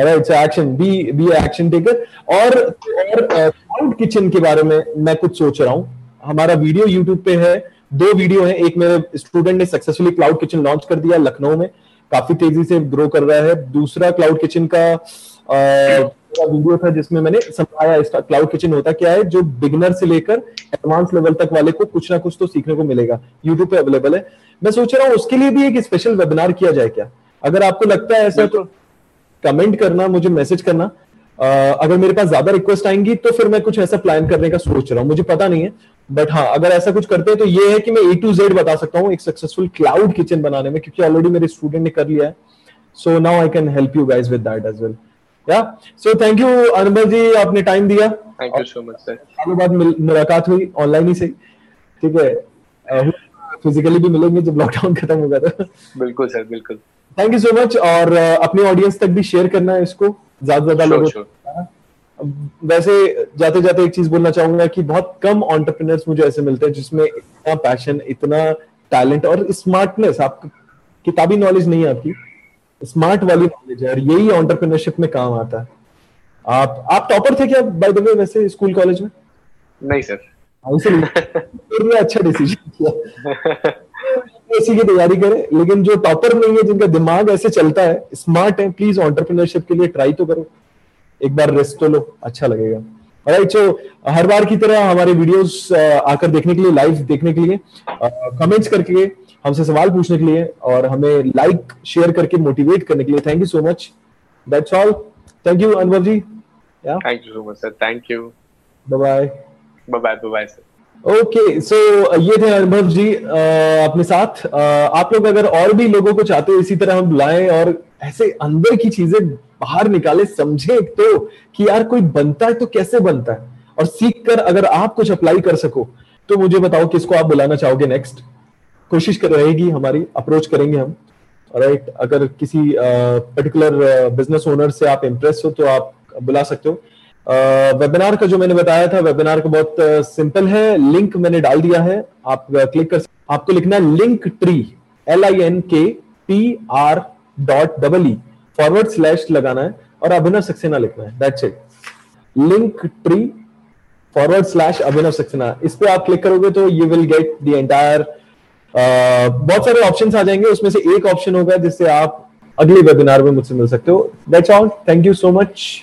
Alright, so action, be an action taker. और क्लाउड किचन के बारे में मैं कुछ सोच रहा हूँ. हमारा वीडियो यूट्यूब पे है, 2 वीडियो है. एक मेरे स्टूडेंट ने सक्सेसफुली क्लाउड किचन लॉन्च कर दिया लखनऊ में, काफी तेजी से ग्रो कर रहा है. दूसरा क्लाउड किचन का वीडियो था जिसमें मैंने समझाया क्लाउड किचन होता क्या है, जो बिगिनर से लेकर एडवांस लेवल तक वाले को कुछ ना कुछ तो सीखने को मिलेगा. यूट्यूब पे अवेलेबल है. मैं सोच रहा हूँ उसके लिए भी एक स्पेशल वेबिनार किया जाए क्या? अगर आपको लगता है ऐसा तो कमेंट करना, मुझे मैसेज करना. अगर मेरे पास ज्यादा रिक्वेस्ट आएंगी तो फिर मैं कुछ ऐसा प्लान करने का सोच रहा हूँ. मुझे पता नहीं है, बट हाँ अगर ऐसा कुछ करते हैं तो ये है कि मैं A to Z बता सकता हूँ एक सक्सेसफुल क्लाउड किचन बनाने में, क्योंकि ऑलरेडी मेरे स्टूडेंट ने कर लिया है. So now I can help you guys with that as well. या so thank you Anubhav ji, आपने टाइम दिया. Thank you so much sir. सालों बाद मुलाकात हुई ऑनलाइन ही से, ठीक है, फिजिकली भी मिलेंगे जब लॉकडाउन खत्म होगा तो. बिल्कुल सर, बिल्कुल. Thank you so much. और अपने ऑडियंस तक भी शेयर करना है इसको, ज्यादा लोगों. वैसे जाते जाते एक चीज बोलना चाहूंगा कि बहुत कम एंटरप्रेन्योर्स मुझे ऐसे मिलते हैं जिसमें इतना पैशन, इतना टैलेंट और स्मार्टनेस, आप किताबी नॉलेज नहीं है, आपकी स्मार्ट वाली नॉलेज है और यही एंटरप्रेन्योरशिप में काम आता है। आप टॉपर थे क्या बाय द वे वैसे स्कूल कॉलेज में? नहीं सर। अच्छा डिसीजन किया यूपीएससी की तैयारी करें, लेकिन जो टॉपर नहीं है, जिनका दिमाग ऐसे चलता है, स्मार्ट है, प्लीज एंटरप्रेन्योरशिप के लिए ट्राई तो करो, एक बार रेस्ट तो लो, अच्छा लगेगा। ऑलराइट, सो हर बार की तरह हमारे वीडियोस आकर देखने के लिए, लाइव देखने के लिए, कमेंट्स करके हमसे सवाल पूछने के लिए और हमें लाइक शेयर करके मोटिवेट करने के लिए thank you so much. That's all, thank you Anubhav ji. Thank you so much sir, thank you, bye bye, bye sir. Okay, so ये थे अनुभव जी अपने साथ। आप लोग अगर और भी लोगों को चाहते हो इसी तरह हम लाएं और ऐसे अंदर की चीजें बाहर निकाले, समझे तो कि यार कोई बनता है तो कैसे बनता है, और सीख कर अगर आप कुछ अप्लाई कर सको तो मुझे बताओ किसको आप बुलाना चाहोगे नेक्स्ट। कोशिश कर रहेगी हमारी, अप्रोच करेंगे हम। ऑलराइट, अगर किसी पर्टिकुलर बिजनेस ओनर से आप इम्प्रेस हो तो आप बुला सकते हो। वेबिनार का जो मैंने बताया था, वेबिनार का बहुत सिंपल है, लिंक मैंने डाल दिया है, आप क्लिक कर सकते। आपको लिखना है लिंक ट्री linktree.ee/ लगाना है और अभिनव सक्सेना लिखना है, that's it, linktree/ Abhinav Saxena. इस पे आप क्लिक करोगे तो you will get the entire, बहुत सारे ऑप्शंस आ जाएंगे, उसमें से एक ऑप्शन होगा जिससे आप अगले वेबिनार में मुझसे मिल सकते हो। That's all, thank you so much.